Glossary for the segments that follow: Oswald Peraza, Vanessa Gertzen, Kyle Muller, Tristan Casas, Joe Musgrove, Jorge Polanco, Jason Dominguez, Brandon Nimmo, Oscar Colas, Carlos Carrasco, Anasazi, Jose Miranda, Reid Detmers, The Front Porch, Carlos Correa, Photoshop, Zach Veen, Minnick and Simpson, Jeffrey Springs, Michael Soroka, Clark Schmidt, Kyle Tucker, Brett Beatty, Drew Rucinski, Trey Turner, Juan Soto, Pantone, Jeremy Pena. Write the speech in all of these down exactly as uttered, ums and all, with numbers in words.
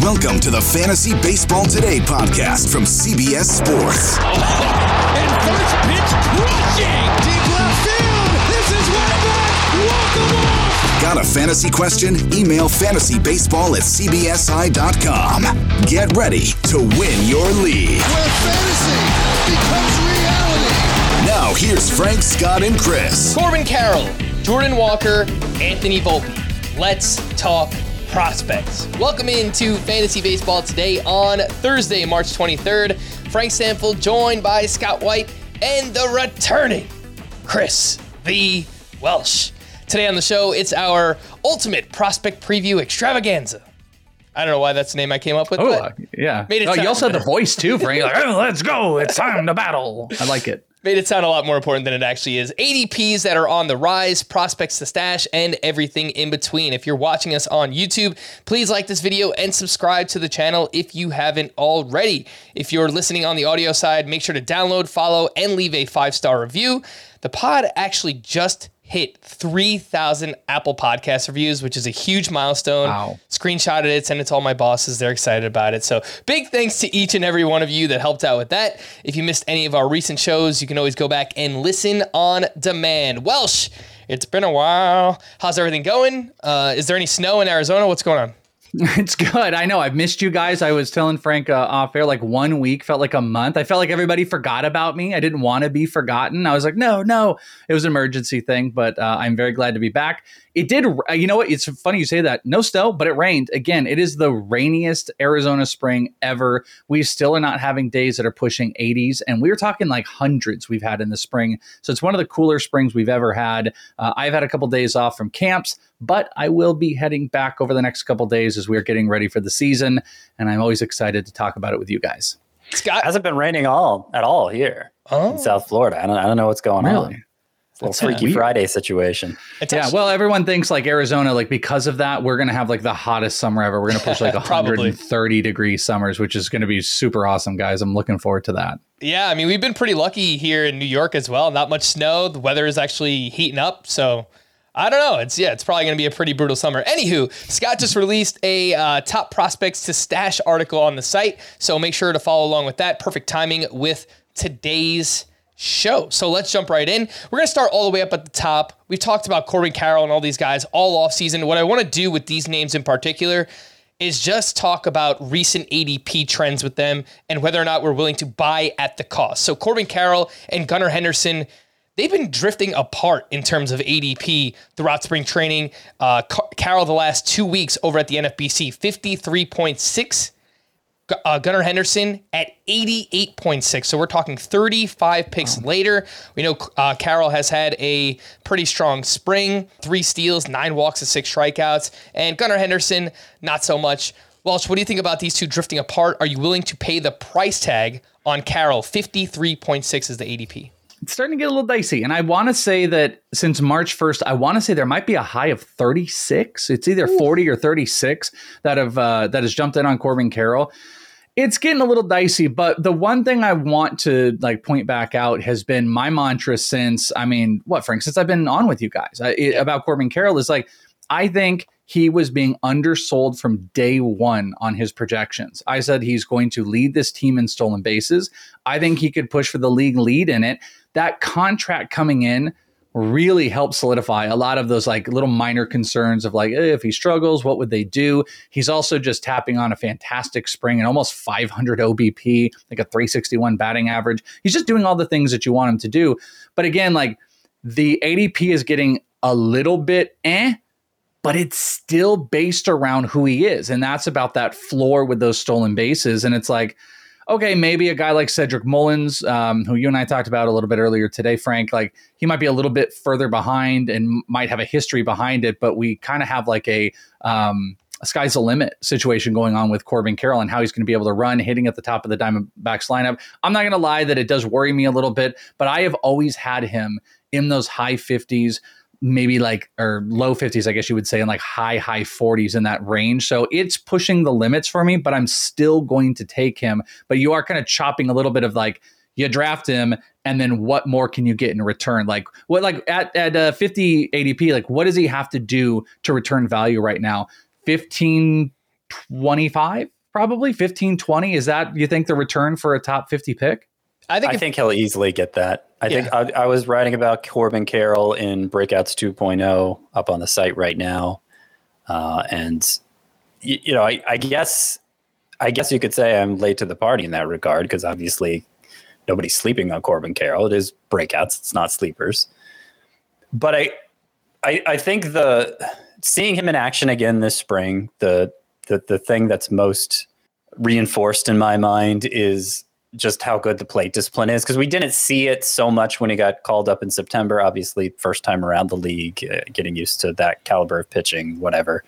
Welcome to the Fantasy Baseball Today podcast from C B S Sports. Oh, and first pitch crushing! Deep left field! This is way back! Walk them off! Got a fantasy question? Email fantasy baseball at c b s i dot com. Get ready to win your league. Where fantasy becomes reality. Now here's Frank, Scott, and Chris. Corbin Carroll, Jordan Walker, Anthony Volpe. Let's talk prospects. Welcome into Fantasy Baseball Today on Thursday, March twenty-third. Frank Stanfield joined by Scott White and the returning Chris V. Welsh. Today on the show, it's our ultimate prospect preview extravaganza. I don't know why that's the name I came up with. Oh, uh, yeah. Made it oh, you also better. Had the voice too, Frank. Like, oh, let's go. It's time to battle. I like it. Made it sound a lot more important than it actually is. A D Ps that are on the rise, prospects to stash, and everything in between. If you're watching us on YouTube, please like this video and subscribe to the channel if you haven't already. If you're listening on the audio side, make sure to download, follow, and leave a five-star review. The pod actually just hit three thousand Apple Podcast reviews, which is a huge milestone. Wow. Screenshotted it, sent it to all my bosses. They're excited about it. So big thanks to each and every one of you that helped out with that. If you missed any of our recent shows, you can always go back and listen on demand. Welsh, it's been a while. How's everything going? Uh, is there any snow in Arizona? What's going on? It's good. I know. I've missed you guys. I was telling Frank uh, off air, like one week felt like a month. I felt like everybody forgot about me. I didn't want to be forgotten. I was like, no, no. It was an emergency thing, but uh, I'm very glad to be back. It did. Uh, you know what? It's funny you say that. No snow, but it rained. Again, it is the rainiest Arizona spring ever. We still are not having days that are pushing eighties, and we were talking like hundreds we've had in the spring. So it's one of the cooler springs we've ever had. Uh, I've had a couple days off from camps, but I will be heading back over the next couple days as we're getting ready for the season. And I'm always excited to talk about it with you guys. Scott, it hasn't been raining all at all here oh. in South Florida. I don't, I don't know what's going really? on. It's a little freaky weird. Friday situation. It's yeah, actually, well, everyone thinks like Arizona, like because of that, we're going to have like the hottest summer ever. We're going to push like one hundred thirty degree summers, which is going to be super awesome, guys. I'm looking forward to that. Yeah, I mean, we've been pretty lucky here in New York as well. Not much snow. The weather is actually heating up, so I don't know. It's yeah, it's probably going to be a pretty brutal summer. Anywho, Scott just released a uh, top prospects to stash article on the site. So make sure to follow along with that. Perfect timing with today's show. So let's jump right in. We're going to start all the way up at the top. We've talked about Corbin Carroll and all these guys all offseason. What I want to do with these names in particular is just talk about recent A D P trends with them and whether or not we're willing to buy at the cost. So Corbin Carroll and Gunnar Henderson, they've been drifting apart in terms of A D P throughout spring training. Uh, Car- Carroll the last two weeks over at the N F B C, fifty-three point six. G- uh, Gunnar Henderson at eighty-eight point six. So we're talking thirty-five picks wow. later. We know uh, Carroll has had a pretty strong spring. Three steals, nine walks, and six strikeouts. And Gunnar Henderson, not so much. Welsh, what do you think about these two drifting apart? Are you willing to pay the price tag on Carroll? fifty-three point six is the A D P. It's starting to get a little dicey. And I want to say that since March first, I want to say there might be a high of thirty-six. It's either Ooh. forty or thirty-six that have uh, that has jumped in on Corbin Carroll. It's getting a little dicey, but the one thing I want to like point back out has been my mantra since, I mean, what, Frank, since I've been on with you guys I, it, about Corbin Carroll is like, I think he was being undersold from day one on his projections. I said he's going to lead this team in stolen bases. I think he could push for the league lead in it. That contract coming in really helped solidify a lot of those like little minor concerns of like, eh, if he struggles, what would they do? He's also just tapping on a fantastic spring and almost five hundred O B P, like a three sixty-one batting average. He's just doing all the things that you want him to do. But again, like the A D P is getting a little bit eh, but it's still based around who he is. And that's about that floor with those stolen bases. And it's like, okay, maybe a guy like Cedric Mullins, um, who you and I talked about a little bit earlier today, Frank, like he might be a little bit further behind and might have a history behind it, but we kind of have like a, um, a sky's the limit situation going on with Corbin Carroll and how he's going to be able to run, hitting at the top of the Diamondbacks lineup. I'm not going to lie that it does worry me a little bit, but I have always had him in those high fifties, maybe like, or low fifties, I guess you would say, and like high, high forties in that range. So it's pushing the limits for me, but I'm still going to take him. But you are kind of chopping a little bit of like, you draft him and then what more can you get in return? Like what, like at, at uh, fifty A D P, like what does he have to do to return value right now? fifteen twenty-five, probably fifteen twenty. Is that, you think, the return for a top fifty pick? I think I if, think he'll easily get that. I yeah. think I, I was writing about Corbin Carroll in Breakouts two point oh up on the site right now. Uh, and, you, you know, I, I guess I guess you could say I'm late to the party in that regard because obviously nobody's sleeping on Corbin Carroll. It is Breakouts. It's not sleepers. But I I, I think the seeing him in action again this spring, the, the the thing that's most reinforced in my mind is just how good the plate discipline is, because we didn't see it so much when he got called up in September. Obviously, first time around the league, uh, getting used to that caliber of pitching, whatever.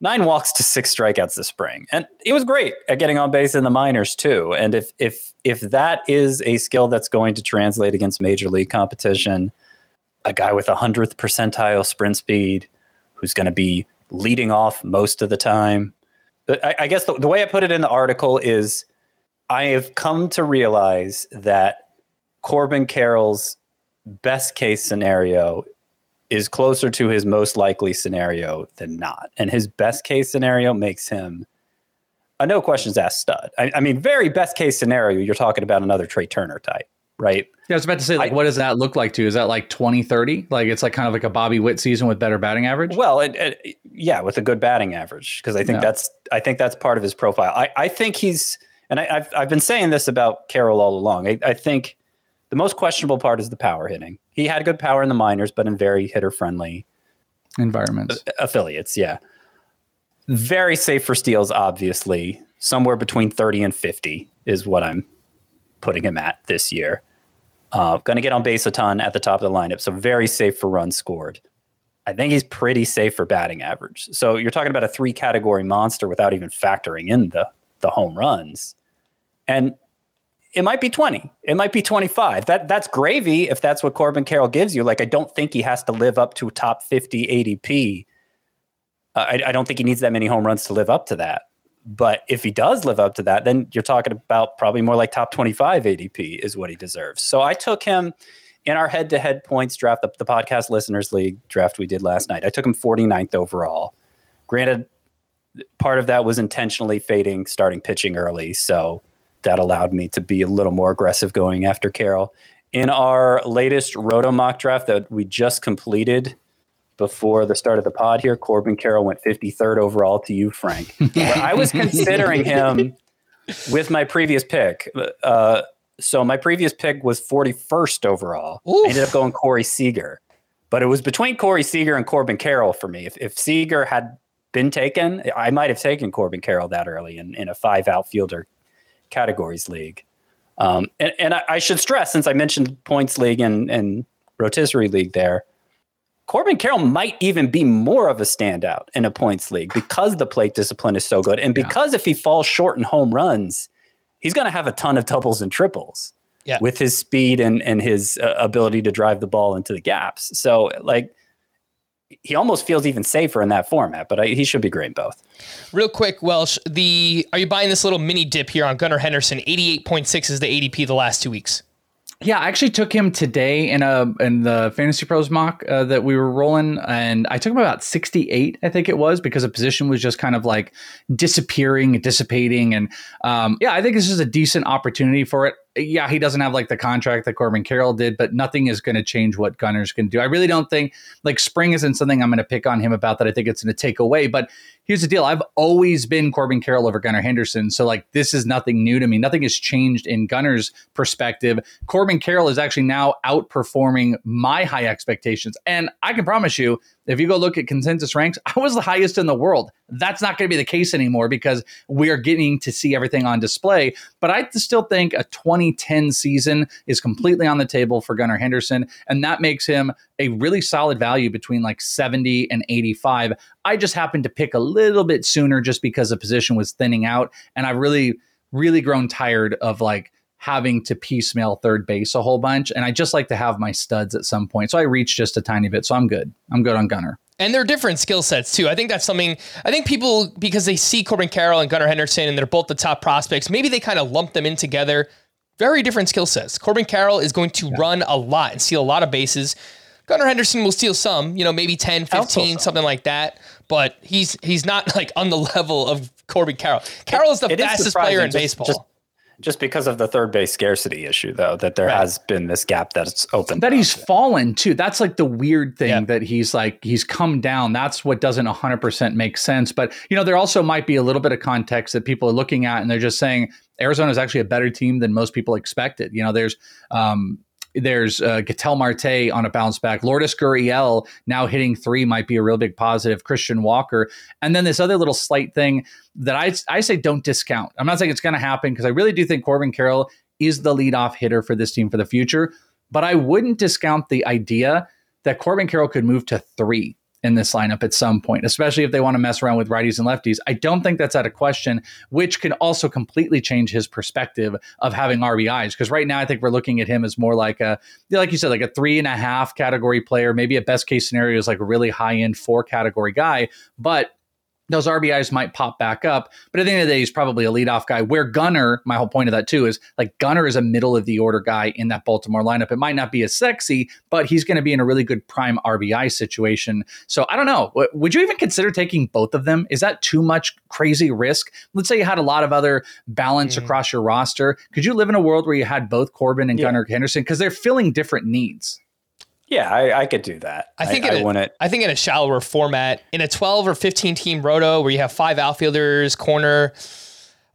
Nine walks to six strikeouts this spring, and he was great at getting on base in the minors too. And if if if that is a skill that's going to translate against major league competition, a guy with a hundredth percentile sprint speed who's going to be leading off most of the time. But I, I guess the, the way I put it in the article is, I have come to realize that Corbin Carroll's best case scenario is closer to his most likely scenario than not. And his best case scenario makes him a no questions asked stud. I, I mean, very best case scenario, you're talking about another Trey Turner type, right? Yeah, I was about to say, like, I, what does that look like to you? Is that like twenty thirty? Like, it's like kind of like a Bobby Witt season with better batting average? Well, it, it, yeah, with a good batting average. Because I think no. that's I think that's part of his profile. I, I think he's... And I, I've I've been saying this about Carroll all along. I, I think the most questionable part is the power hitting. He had good power in the minors, but in very hitter-friendly environments, affiliates. Yeah, very safe for steals. Obviously, somewhere between thirty and fifty is what I'm putting him at this year. Uh, going to get on base a ton at the top of the lineup, so very safe for runs scored. I think he's pretty safe for batting average. So you're talking about a three-category monster without even factoring in the the home runs. And it might be twenty. It might be twenty-five. That That's gravy if that's what Corbin Carroll gives you. Like, I don't think he has to live up to a top fifty A D P. Uh, I, I don't think he needs that many home runs to live up to that. But if he does live up to that, then you're talking about probably more like top twenty-five A D P is what he deserves. So I took him in our head-to-head points draft, the, the Podcast Listeners League draft we did last night. I took him forty-ninth overall. Granted, part of that was intentionally fading starting pitching early, so that allowed me to be a little more aggressive going after Carroll. In our latest Roto mock draft that we just completed before the start of the pod here, Corbin Carroll went fifty-third overall to you, Frank. I was considering him with my previous pick. Uh, so my previous pick was forty-first overall. Oof. I ended up going Corey Seager. But it was between Corey Seager and Corbin Carroll for me. If, if Seager had been taken, I might have taken Corbin Carroll that early in, in a five outfielder categories league. Um, and, and I, I should stress, since I mentioned points league and, and rotisserie league there, Corbin Carroll might even be more of a standout in a points league because the plate discipline is so good. And because yeah. if he falls short in home runs, he's going to have a ton of doubles and triples yeah. with his speed and, and his uh, ability to drive the ball into the gaps. So, like, he almost feels even safer in that format, but I, he should be great in both. Real quick, Welsh, the are you buying this little mini dip here on Gunnar Henderson? eighty-eight point six is the A D P the last two weeks. Yeah, I actually took him today in a in the Fantasy Pros mock uh, that we were rolling, and I took him about sixty-eight, I think it was, because the position was just kind of like disappearing and dissipating. And um, yeah, I think this is a decent opportunity for it. yeah, he doesn't have like the contract that Corbin Carroll did, but nothing is going to change what Gunnar's going to do. I really don't think like spring isn't something I'm going to pick on him about that. I think it's going to take away, but here's the deal. I've always been Corbin Carroll over Gunnar Henderson. So like, this is nothing new to me. Nothing has changed in Gunnar's perspective. Corbin Carroll is actually now outperforming my high expectations. And I can promise you, if you go look at consensus ranks, I was the highest in the world. That's not going to be the case anymore because we are getting to see everything on display. But I still think a twenty ten season is completely on the table for Gunnar Henderson. And that makes him a really solid value between like seventy and eighty-five. I just happened to pick a little bit sooner just because the position was thinning out. And I've really, really grown tired of like having to piecemeal third base a whole bunch. And I just like to have my studs at some point. So I reached just a tiny bit. So I'm good. I'm good on Gunnar. And they're different skill sets, too. I think that's something I think people, because they see Corbin Carroll and Gunnar Henderson, and they're both the top prospects, maybe they kind of lump them in together. Very different skill sets. Corbin Carroll is going to yeah. run a lot and steal a lot of bases. Gunnar Henderson will steal some, you know, maybe ten, fifteen, something like that. But he's he's not like on the level of Corbin Carroll. Carroll is the it fastest is player in just, baseball. Just, Just because of the third base scarcity issue, though, that there right. has been this gap that's open. That he's fallen, too. That's like the weird thing yep. that he's like, he's come down. That's what doesn't one hundred percent make sense. But, you know, there also might be a little bit of context that people are looking at and they're just saying Arizona is actually a better team than most people expected. You know, there's um, there's uh, Ketel Marte on a bounce back. Lourdes Gurriel now hitting three might be a real big positive. Christian Walker. And then this other little slight thing that I I say don't discount. I'm not saying it's going to happen because I really do think Corbin Carroll is the leadoff hitter for this team for the future. But I wouldn't discount the idea that Corbin Carroll could move to three in this lineup at some point, especially if they want to mess around with righties and lefties. I don't think that's out of question, which can also completely change his perspective of having R B Is. Because right now, I think we're looking at him as more like a, like you said, like a three and a half category player. Maybe a best case scenario is like a really high end four category guy. But those R B Is might pop back up. But at the end of the day, he's probably a leadoff guy where Gunnar, my whole point of that too, is like Gunnar is a middle of the order guy in that Baltimore lineup. It might not be as sexy, but he's going to be in a really good prime R B I situation. So I don't know. Would you even consider taking both of them? Is that too much crazy risk? Let's say you had a lot of other balance mm. across your roster. Could you live in a world where you had both Corbin and yeah. Gunnar Henderson? Because they're filling different needs. Yeah, I, I could do that. I think I, in I, a, I think in a shallower format, in a twelve or fifteen team roto where you have five outfielders, corner,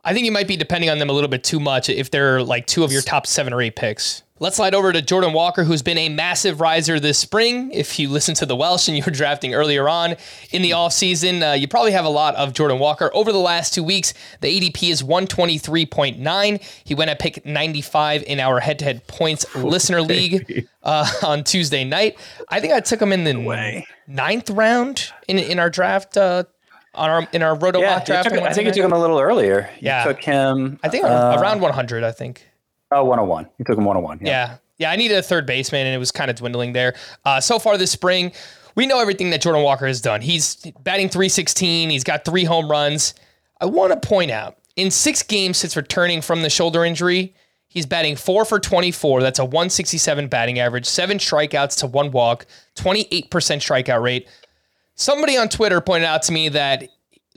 I think you might be depending on them a little bit too much if they're like two of your top seven or eight picks. Let's slide over to Jordan Walker, who's been a massive riser this spring. If you listen to the Welsh and you were drafting earlier on in the offseason, uh, you probably have a lot of Jordan Walker. Over the last two weeks, the A D P is one twenty-three point nine. He went at pick ninety-five in our head-to-head points oh, listener baby. league uh, on Tuesday night. I think I took him in the Way. ninth round in, in our draft uh On our in our roto mock yeah, draft, took, I think you took him a little earlier. You yeah, took him. I think uh, around one hundred. I think. Oh, one oh one. You took him one oh one. Yeah. yeah, yeah. I needed a third baseman, and it was kind of dwindling there. Uh, so far this spring, we know everything that Jordan Walker has done. He's batting three sixteen. He's got three home runs. I want to point out in six games since returning from the shoulder injury, he's batting four for twenty-four. That's a one sixty-seven batting average, seven strikeouts to one walk, twenty-eight percent strikeout rate. Somebody on Twitter pointed out to me that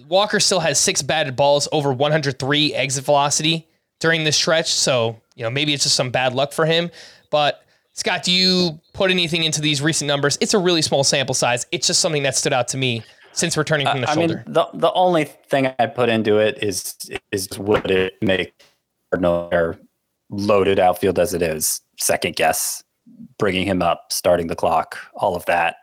Walker still has six batted balls over one hundred three exit velocity during this stretch. So, you know, maybe it's just some bad luck for him. But Scott, do you put anything into these recent numbers? It's a really small sample size. It's just something that stood out to me since returning from the uh, I shoulder. Mean, the, the only thing I put into it is, is would it make their loaded outfield as it is, second guess, bringing him up, starting the clock, all of that.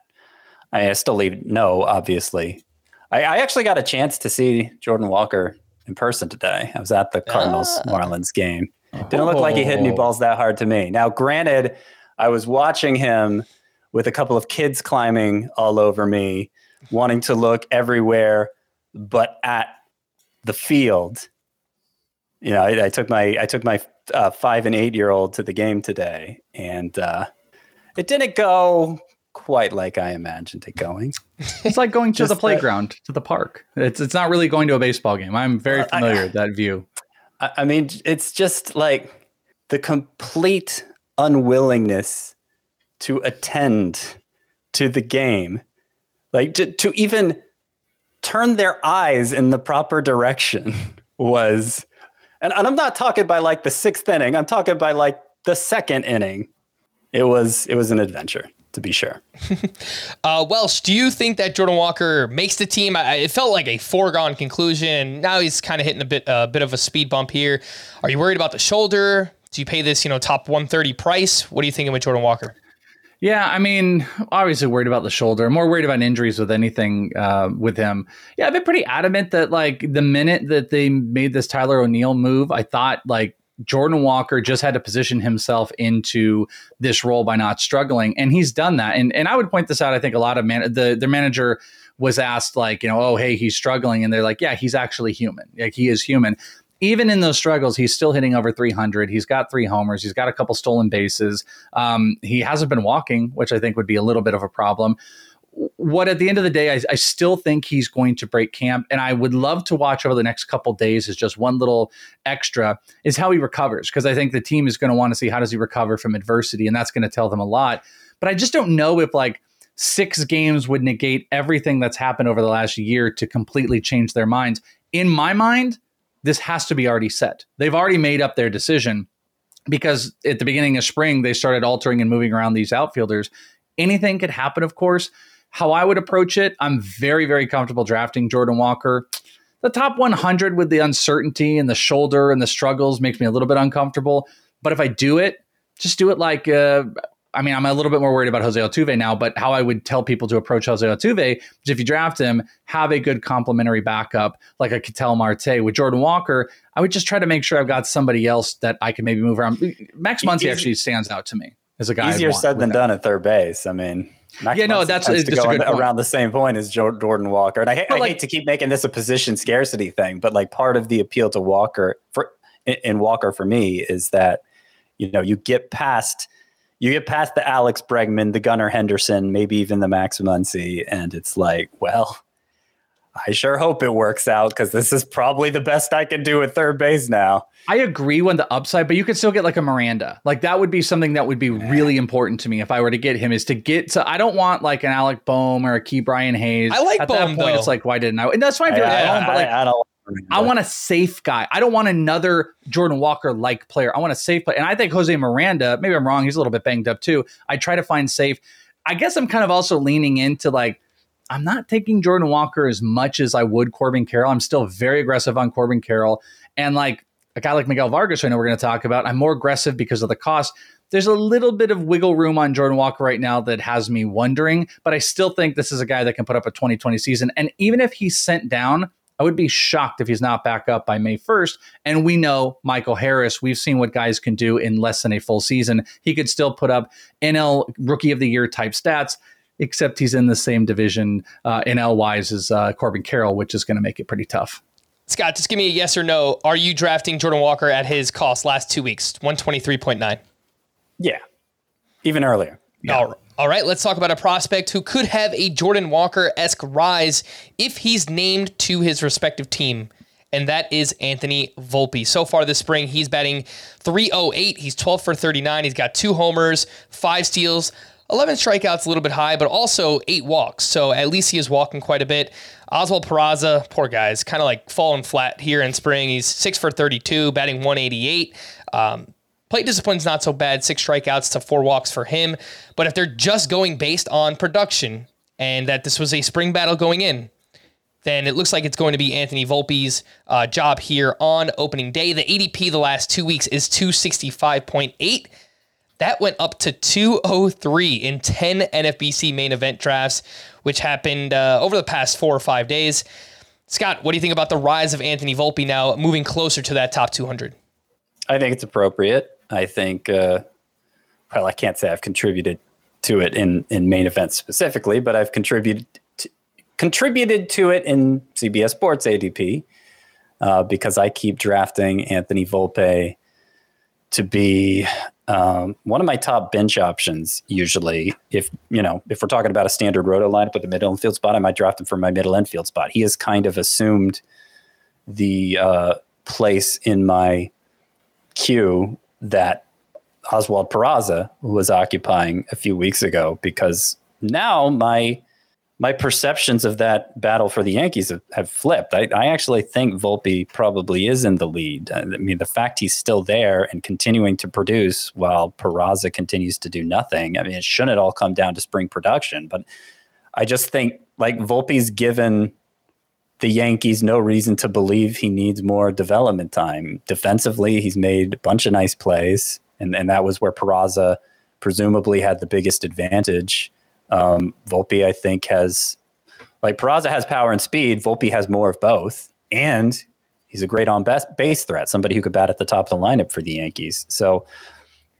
I mean, I still leave no, obviously. I, I actually got a chance to see Jordan Walker in person today. I was at the Cardinals ah. Marlins game. Didn't look like he hit any balls that hard to me. Now, granted, I was watching him with a couple of kids climbing all over me, wanting to look everywhere but at the field. You know, I, I took my I took my uh, five and eight year old to the game today, and uh, it didn't go quite like I imagined it going. It's like going to the playground, that, to the park. It's it's not really going to a baseball game. I'm very familiar I, I, with that view. I, I mean, it's just like the complete unwillingness to attend to the game, like to, to even turn their eyes in the proper direction was And, and I'm not talking by like the sixth inning. I'm talking by like the second inning. It was it was an adventure, to be sure. uh, Welsh, do you think that Jordan Walker makes the team? I, it felt like a foregone conclusion. Now he's kind of hitting a bit a uh, bit of a speed bump here. Are you worried about the shoulder? Do you pay this, you know, top one thirty price? What are you thinking with Jordan Walker? Yeah, I mean, obviously worried about the shoulder. More worried about injuries with anything uh, with him. Yeah, I've been pretty adamant that, like, the minute that they made this Tyler O'Neill move, I thought, like, Jordan Walker just had to position himself into this role by not struggling. And he's done that. And and I would point this out. I think a lot of man, the their manager was asked, like, you know, oh, hey, he's struggling. And they're like, yeah, he's actually human. Like, he is human. Even in those struggles, he's still hitting over three hundred. He's got three homers. He's got a couple stolen bases. Um, he hasn't been walking, which I think would be a little bit of a problem. What at the end of the day, I, I still think he's going to break camp. And I would love to watch over the next couple of days is just one little extra is how he recovers. Because I think the team is going to want to see how does he recover from adversity. And that's going to tell them a lot. But I just don't know if like six games would negate everything that's happened over the last year to completely change their minds. In my mind, this has to be already set. They've already made up their decision because at the beginning of spring, they started altering and moving around these outfielders. Anything could happen, of course. How I would approach it, I'm very, very comfortable drafting Jordan Walker. The top one hundred with the uncertainty and the shoulder and the struggles makes me a little bit uncomfortable. But if I do it, just do it like, uh, I mean, I'm a little bit more worried about Jose Altuve now, but how I would tell people to approach Jose Altuve is if you draft him, have a good complementary backup, like a Ketel Marte. With Jordan Walker, I would just try to make sure I've got somebody else that I can maybe move around. Max Muncy actually stands out to me as a guy. Easier said than done at third base. I mean, Max yeah, no, that's, that's to go around the same point as Jordan Walker. And I, hate, I like, hate to keep making this a position scarcity thing, but like part of the appeal to Walker for in Walker for me is that, you know, you get past... You get past the Alex Bregman, the Gunnar Henderson, maybe even the Max Muncy, and it's like, well, I sure hope it works out because this is probably the best I can do at third base now. I agree on the upside, but you could still get like a Miranda. Like that would be something that would be really important to me if I were to get him is to get to, I don't want like an Alec Bohm or a Key Brian Hayes. I like at Bohm, that point, though. It's like, why didn't I? And that's why I feel like Bohm, but like, I, I don't I want a safe guy. I don't want another Jordan Walker-like player. I want a safe player. And I think Jose Miranda, maybe I'm wrong, he's a little bit banged up too. I try to find safe. I guess I'm kind of also leaning into like, I'm not taking Jordan Walker as much as I would Corbin Carroll. I'm still very aggressive on Corbin Carroll. And like a guy like Miguel Vargas, who I know we're going to talk about, I'm more aggressive because of the cost. There's a little bit of wiggle room on Jordan Walker right now that has me wondering, but I still think this is a guy that can put up a twenty twenty season. And even if he's sent down, I would be shocked if he's not back up by May first. And we know Michael Harris, we've seen what guys can do in less than a full season. He could still put up N L Rookie of the Year type stats, except he's in the same division uh, N L-wise as uh, Corbin Carroll, which is going to make it pretty tough. Scott, just give me a yes or no. Are you drafting Jordan Walker at his cost last two weeks, one twenty-three point nine? Yeah, even earlier. Yeah. All right. All right, let's talk about a prospect who could have a Jordan Walker-esque rise if he's named to his respective team, and that is Anthony Volpe. So far this spring, he's batting three oh eight. He's twelve for thirty-nine. He's got two homers, five steals, eleven strikeouts, a little bit high, but also eight walks. So at least he is walking quite a bit. Oswald Peraza, poor guy, is kind of like falling flat here in spring. He's six for thirty-two, batting one eighty-eight. Um, Plate discipline's not so bad, six strikeouts to four walks for him. But if they're just going based on production and that this was a spring battle going in, then it looks like it's going to be Anthony Volpe's uh, job here on opening day. The A D P the last two weeks is two sixty-five point eight. That went up to two oh three in ten N F B C main event drafts, which happened uh, over the past four or five days. Scott, what do you think about the rise of Anthony Volpe now moving closer to that top two hundred? I think it's appropriate. I think, uh, well, I can't say I've contributed to it in, in main events specifically, but I've contributed to, contributed to it in C B S Sports A D P uh, because I keep drafting Anthony Volpe to be um, one of my top bench options usually. If, you know, if we're talking about a standard roto lineup at the middle infield spot, I might draft him for my middle infield spot. He has kind of assumed the uh, place in my queue that Oswald Peraza was occupying a few weeks ago, because now my my perceptions of that battle for the Yankees have, have flipped. I, I actually think Volpe probably is in the lead. I mean, the fact he's still there and continuing to produce while Peraza continues to do nothing, I mean, it shouldn't all come down to spring production. But I just think, like, Volpe's given the Yankees no reason to believe he needs more development time. Defensively, he's made a bunch of nice plays, and, and that was where Peraza presumably had the biggest advantage. Um, Volpe, I think, has, like, Peraza has power and speed. Volpe has more of both, and he's a great on best base threat, somebody who could bat at the top of the lineup for the Yankees. So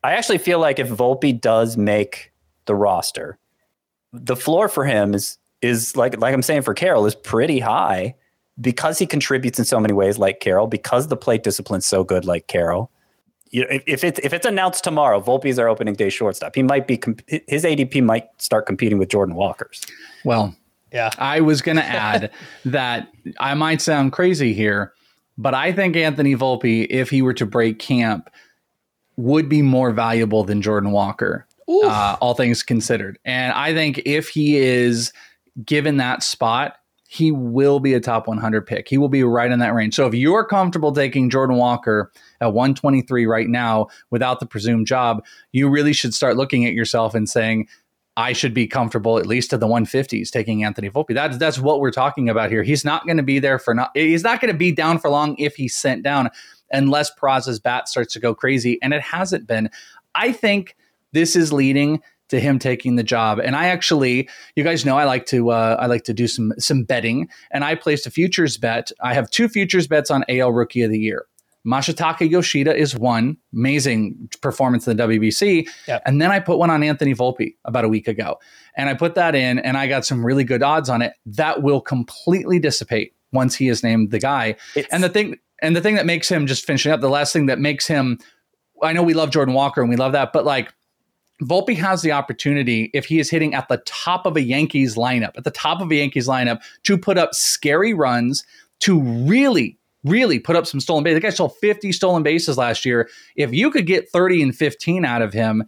I actually feel like if Volpe does make the roster, the floor for him is, is like, like I'm saying for Carroll, is pretty high, because he contributes in so many ways like Carroll, because the plate discipline's so good like Carroll. You know, if it's if it's announced tomorrow, Volpe's our opening day shortstop, he might be comp- his A D P might start competing with Jordan Walker's. Well, yeah, I was going to add that I might sound crazy here, but I think Anthony Volpe, if he were to break camp, would be more valuable than Jordan Walker, uh, all things considered. And I think if he is given that spot, he will be a top one hundred pick. He will be right in that range. So if you're comfortable taking Jordan Walker at one twenty-three right now without the presumed job, you really should start looking at yourself and saying, I should be comfortable at least to the one fifties taking Anthony Volpe. That's, that's what we're talking about here. He's not going to be there for not, he's not going to be down for long if he's sent down, unless Peraza's bat starts to go crazy. And it hasn't been. I think this is leading to him taking the job. And I actually, you guys know, I like to uh, I like to do some some betting, and I placed a futures bet. I have two futures bets on A L Rookie of the Year. Masataka Yoshida is one, amazing performance in the W B C. Yep. And then I put one on Anthony Volpe about a week ago, and I put that in, and I got some really good odds on it. That will completely dissipate once he is named the guy. It's- and the thing, and the thing that makes him, just finishing up, the last thing that makes him, I know we love Jordan Walker and we love that, but like, Volpe has the opportunity, if he is hitting at the top of a Yankees lineup, at the top of a Yankees lineup, to put up scary runs, to really, really put up some stolen bases. The guy stole fifty stolen bases last year. If you could get thirty and fifteen out of him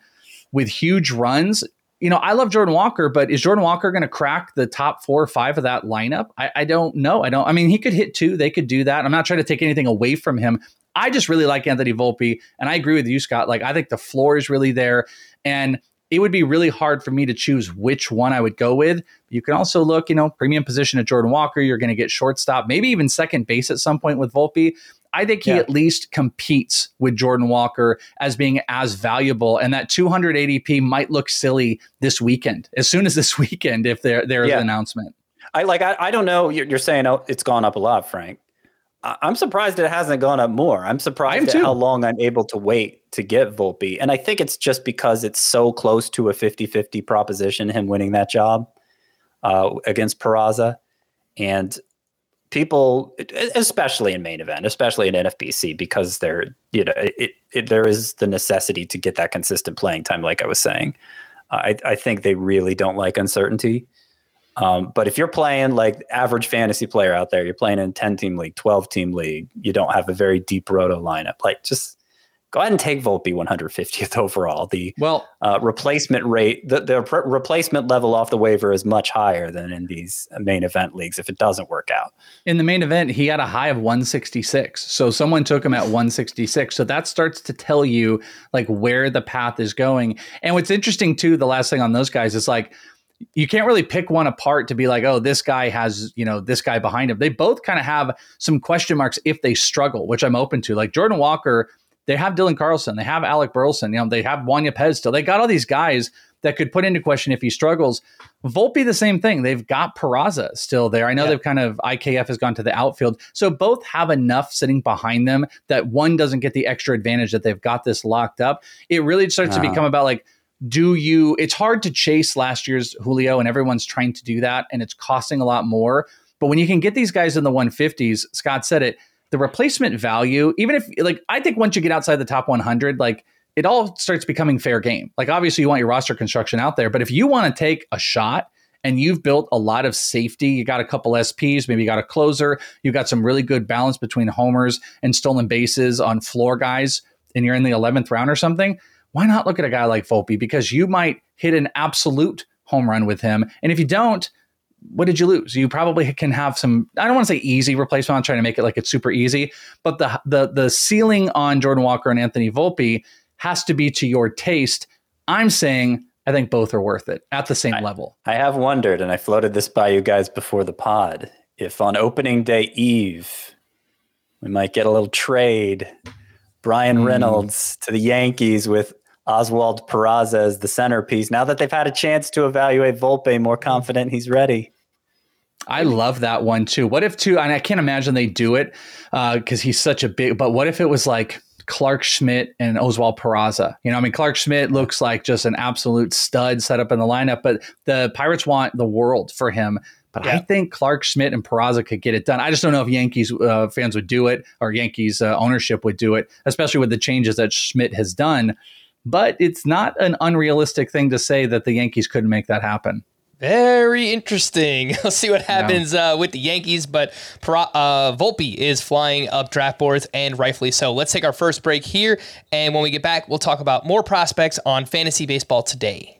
with huge runs, you know, I love Jordan Walker, but is Jordan Walker going to crack the top four or five of that lineup? I, I don't know. I don't. I mean, he could hit two. They could do that. I'm not trying to take anything away from him. I just really like Anthony Volpe, and I agree with you, Scott. Like, I think the floor is really there, and it would be really hard for me to choose which one I would go with. You can also look, you know, premium position at Jordan Walker. You're going to get shortstop, maybe even second base at some point with Volpe. I think he yeah. at least competes with Jordan Walker as being as valuable, and that two hundred A D P might look silly this weekend. As soon as this weekend, if there there is yeah. an announcement, I like. I, I don't know. You're, you're saying oh, it's gone up a lot, Frank. I'm surprised it hasn't gone up more. I'm surprised at how long I'm able to wait to get Volpe. And I think it's just because it's so close to a fifty-fifty proposition, him winning that job uh, against Peraza. And people, especially in main event, especially in N F B C, because there, you know, it, it, there is the necessity to get that consistent playing time, like I was saying. Uh, I, I think they really don't like uncertainty. Um, but if you're playing like average fantasy player out there, you're playing in ten-team league, twelve-team league, you don't have a very deep roto lineup, like, just go ahead and take Volpe one hundred fiftieth overall. The well, uh, replacement rate, the, the re- replacement level off the waiver is much higher than in these main event leagues if it doesn't work out. In the main event, he had a high of one sixty-six. So someone took him at one sixty-six. So that starts to tell you like where the path is going. And what's interesting too, the last thing on those guys is like, you can't really pick one apart to be like, oh, this guy has, you know, this guy behind him. They both kind of have some question marks if they struggle, which I'm open to. Like Jordan Walker, they have Dylan Carlson, they have Alec Burleson, you know, they have Juan Yepez still. They got all these guys that could put into question if he struggles. Volpe, the same thing. They've got Peraza still there. I know yeah. they've kind of, I K F has gone to the outfield. So both have enough sitting behind them that one doesn't get the extra advantage that they've got this locked up. It really starts wow. to become about like, do you, it's hard to chase last year's Julio, and everyone's trying to do that, and it's costing a lot more. But when you can get these guys in the one fifties, Scott said it, the replacement value, even if, like, I think once you get outside the top one hundred, like, it all starts becoming fair game. Like, obviously you want your roster construction out there, but if you want to take a shot and you've built a lot of safety, you got a couple S Ps, maybe you got a closer, you got some really good balance between homers and stolen bases on floor guys, and you're in the eleventh round or something, why not look at a guy like Volpe? Because you might hit an absolute home run with him. And if you don't, what did you lose? You probably can have some, I don't want to say easy replacement. I'm trying to make it like it's super easy, but the the the ceiling on Jordan Walker and Anthony Volpe has to be to your taste. I'm saying I think both are worth it at the same I, level. I have wondered, and I floated this by you guys before the pod, if on opening day eve, we might get a little trade, Brian Reynolds mm. to the Yankees with Oswald Peraza as the centerpiece. Now that they've had a chance to evaluate Volpe, more confident he's ready. I love that one too. What if two, and I can't imagine they do it because uh, he's such a big, but what if it was like Clark Schmidt and Oswald Peraza? You know, I mean, Clark Schmidt looks like just an absolute stud set up in the lineup, but the Pirates want the world for him. But yeah. I think Clark Schmidt and Peraza could get it done. I just don't know if Yankees uh, fans would do it or Yankees uh, ownership would do it, especially with the changes that Schmidt has done. But it's not an unrealistic thing to say that the Yankees couldn't make that happen. Very interesting. We'll see what happens yeah. uh, with the Yankees, but uh, Volpe is flying up draft boards, and rightfully so. Let's take our first break here, and when we get back, we'll talk about more prospects on Fantasy Baseball Today.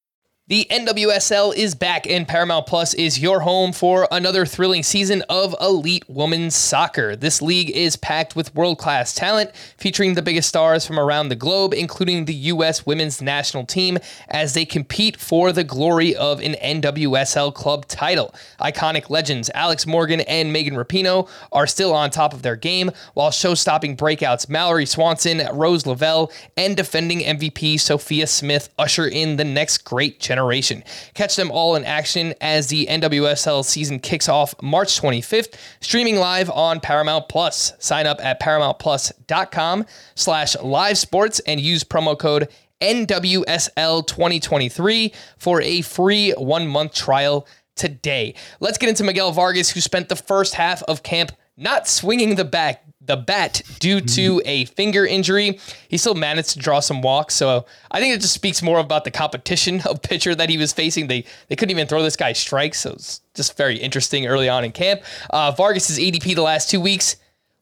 The N W S L is back, and Paramount+ is your home for another thrilling season of elite women's soccer. This league is packed with world-class talent, featuring the biggest stars from around the globe, including the U S women's national team, as they compete for the glory of an N W S L club title. Iconic legends Alex Morgan and Megan Rapinoe are still on top of their game, while show-stopping breakouts Mallory Swanson, Rose Lavelle, and defending M V P Sophia Smith usher in the next great generation. Generation. Catch them all in action as the N W S L season kicks off March twenty-fifth, streaming live on Paramount+. Sign up at paramountplus.com slash live sports and use promo code N W S L twenty twenty-three for a free one-month trial today. Let's get into Miguel Vargas, who spent the first half of camp not swinging the back. the bat due to a finger injury. He still managed to draw some walks. So I think it just speaks more about the competition of pitcher that he was facing. They they couldn't even throw this guy strikes. So it's just very interesting early on in camp. Uh, Vargas's A D P the last two weeks,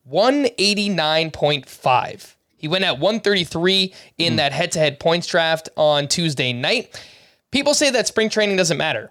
one eighty-nine point five. He went at one thirty-three in mm. that head-to-head points draft on Tuesday night. People say that spring training doesn't matter,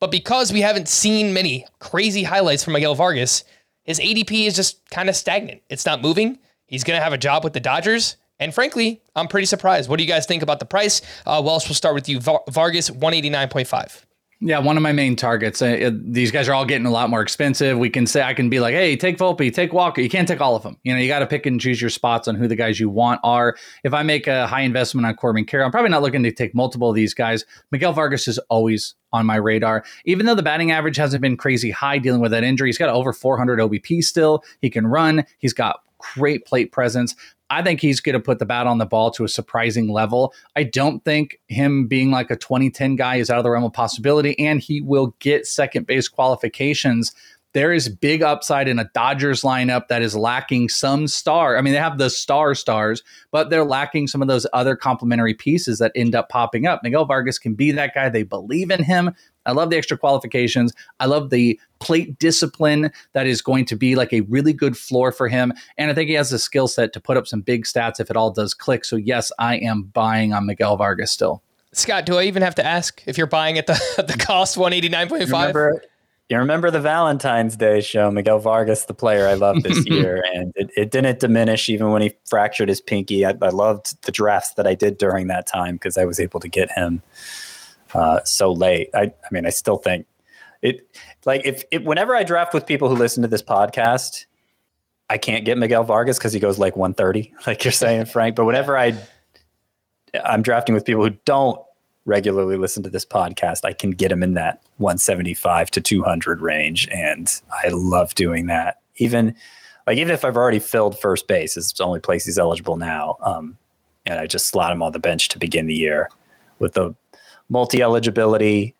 but because we haven't seen many crazy highlights from Miguel Vargas, his A D P is just kind of stagnant. It's not moving. He's going to have a job with the Dodgers. And frankly, I'm pretty surprised. What do you guys think about the price? Uh, Welsh, we'll start with you. Var- Vargas, one eighty-nine point five. Yeah, one of my main targets. Uh, these guys are all getting a lot more expensive. We can say, I can be like, hey, take Volpe, take Walker. You can't take all of them. You know, you got to pick and choose your spots on who the guys you want are. If I make a high investment on Corbin Carroll, I'm probably not looking to take multiple of these guys. Miguel Vargas is always on my radar. Even though the batting average hasn't been crazy high dealing with that injury, he's got over four hundred O B P still. He can run. He's got great plate presence. I think he's going to put the bat on the ball to a surprising level. I don't think him being like a twenty ten guy is out of the realm of possibility, and he will get second base qualifications. There is big upside in a Dodgers lineup that is lacking some star. I mean, they have the star stars, but they're lacking some of those other complementary pieces that end up popping up. Miguel Vargas can be that guy. They believe in him. I love the extra qualifications. I love the plate discipline that is going to be like a really good floor for him. And I think he has the skill set to put up some big stats if it all does click. So yes, I am buying on Miguel Vargas still. Scott, do I even have to ask if you're buying at the the cost one eighty-nine point five? Remember, you remember the Valentine's Day show, Miguel Vargas, the player I love this year. And it, it didn't diminish even when he fractured his pinky. I, I loved the drafts that I did during that time because I was able to get him. Uh, so late. I, I mean, I still think It like if it, whenever I draft with people who listen to this podcast, I can't get Miguel Vargas because he goes like one thirty, like you're saying, Frank. But whenever I I'm drafting with people who don't regularly listen to this podcast, I can get him in that one seventy-five to two hundred range, and I love doing that. Even like even if I've already filled first base, it's the only place he's eligible now. Um, and I just slot him on the bench to begin the year with the multi-eligibility,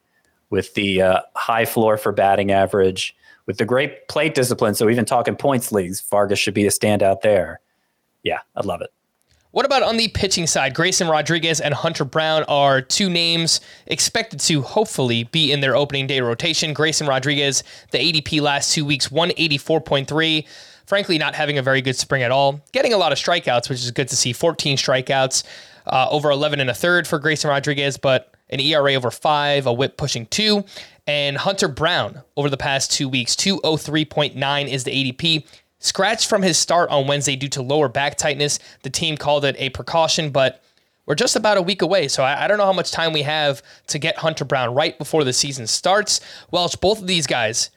with the uh, high floor for batting average, with the great plate discipline. So even talking points leagues, Vargas should be a standout there. Yeah, I love it. What about on the pitching side? Grayson Rodriguez and Hunter Brown are two names expected to hopefully be in their opening day rotation. Grayson Rodriguez, the A D P last two weeks, one eighty-four point three. Frankly, not having a very good spring at all. Getting a lot of strikeouts, which is good to see. fourteen strikeouts, uh, over eleven and a third for Grayson Rodriguez, but an E R A over five, a whip pushing two. And Hunter Brown over the past two weeks, two oh three point nine is the A D P. Scratched from his start on Wednesday due to lower back tightness. The team called it a precaution, but we're just about a week away, so I, I don't know how much time we have to get Hunter Brown right before the season starts. Welch, both of these guys,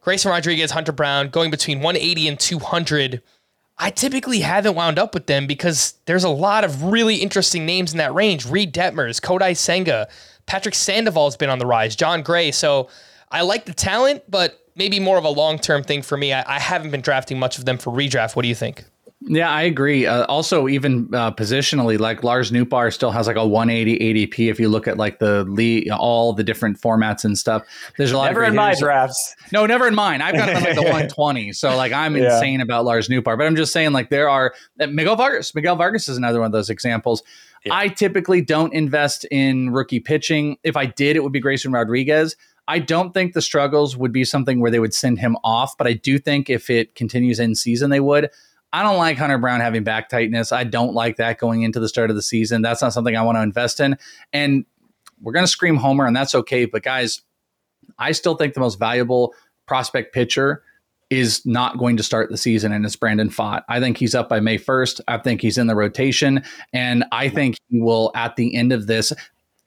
Grayson Rodriguez, Hunter Brown, going between one eighty and two hundred. I typically haven't wound up with them because there's a lot of really interesting names in that range. Reid Detmers, Kodai Senga, Patrick Sandoval's been on the rise, John Gray. So I like the talent, but maybe more of a long-term thing for me. I, I haven't been drafting much of them for redraft. What do you think? Yeah, I agree. Uh, also, even uh, positionally, like Lars Nootbaar still has like a one eighty A D P. If you look at like the league, all the different formats and stuff, there's a lot. Never of in my drafts. No, never in mine. I've got him like the one twenty. So like I'm yeah. insane about Lars Nootbaar. But I'm just saying like there are uh, Miguel Vargas. Miguel Vargas is another one of those examples. Yeah. I typically don't invest in rookie pitching. If I did, it would be Grayson Rodriguez. I don't think the struggles would be something where they would send him off, but I do think if it continues in season, they would. I don't like Hunter Brown having back tightness. I don't like that going into the start of the season. That's not something I want to invest in. And we're going to scream homer, and that's okay. But guys, I still think the most valuable prospect pitcher is not going to start the season, and it's Brandon Pfaadt. I think he's up by May first. I think he's in the rotation, and I think he will, at the end of this,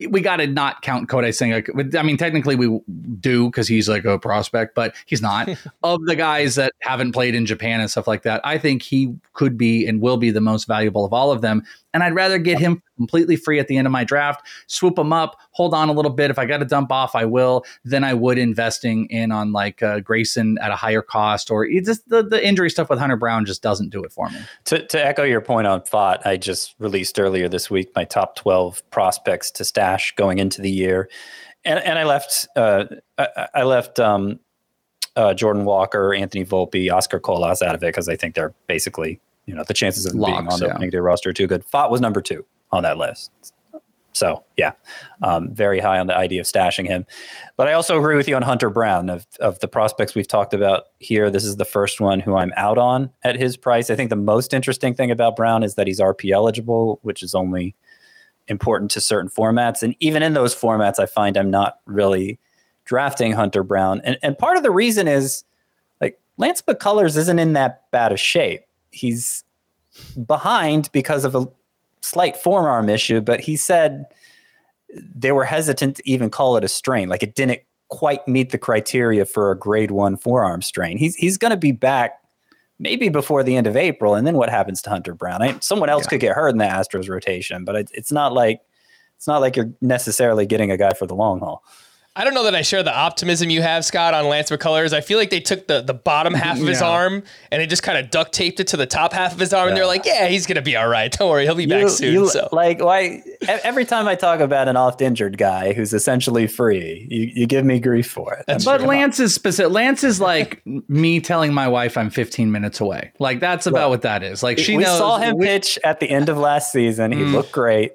we got to not count Kodai Senga. I mean, technically we do because he's like a prospect, but he's not. Of the guys that haven't played in Japan and stuff like that, I think he could be and will be the most valuable of all of them. And I'd rather get him completely free at the end of my draft, swoop him up, hold on a little bit. If I got to dump off, I will. Then I would investing in on like uh, Grayson at a higher cost, or just the, the injury stuff with Hunter Brown just doesn't do it for me. To, to echo your point on Pfaadt, I just released earlier this week my top twelve prospects to stash going into the year, and and I left uh, I, I left um, uh, Jordan Walker, Anthony Volpe, Oscar Colas out of it because I think they're basically, you know, the chances of Locks, being on the yeah. opening day roster are too good. Pfaadt was number two on that list. So, yeah, um, very high on the idea of stashing him. But I also agree with you on Hunter Brown. Of, of the prospects we've talked about here, this is the first one who I'm out on at his price. I think the most interesting thing about Brown is that he's R P eligible, which is only important to certain formats. And even in those formats, I find I'm not really drafting Hunter Brown. And, and part of the reason is, like, Lance McCullers isn't in that bad of shape. He's behind because of a slight forearm issue, but he said they were hesitant to even call it a strain. Like, it didn't quite meet the criteria for a grade one forearm strain. He's he's going to be back maybe before the end of April. And then what happens to Hunter Brown? I, someone else yeah. could get hurt in the Astros rotation, but it, it's not like it's not like you're necessarily getting a guy for the long haul. I don't know that I share the optimism you have, Scott, on Lance McCullers. I feel like they took the, the bottom half of his yeah. arm and they just kind of duct taped it to the top half of his arm. Yeah. And they're like, yeah, he's going to be all right. Don't worry. He'll be you, back soon. You, so. Like, why? Every time I talk about an oft-injured guy who's essentially free, you, you give me grief for it. That's but Lance is specific. Lance is like me telling my wife I'm fifteen minutes away. Like, that's about well, what that is. Like, she we knows. Saw him we- pitch at the end of last season. He mm. looked great.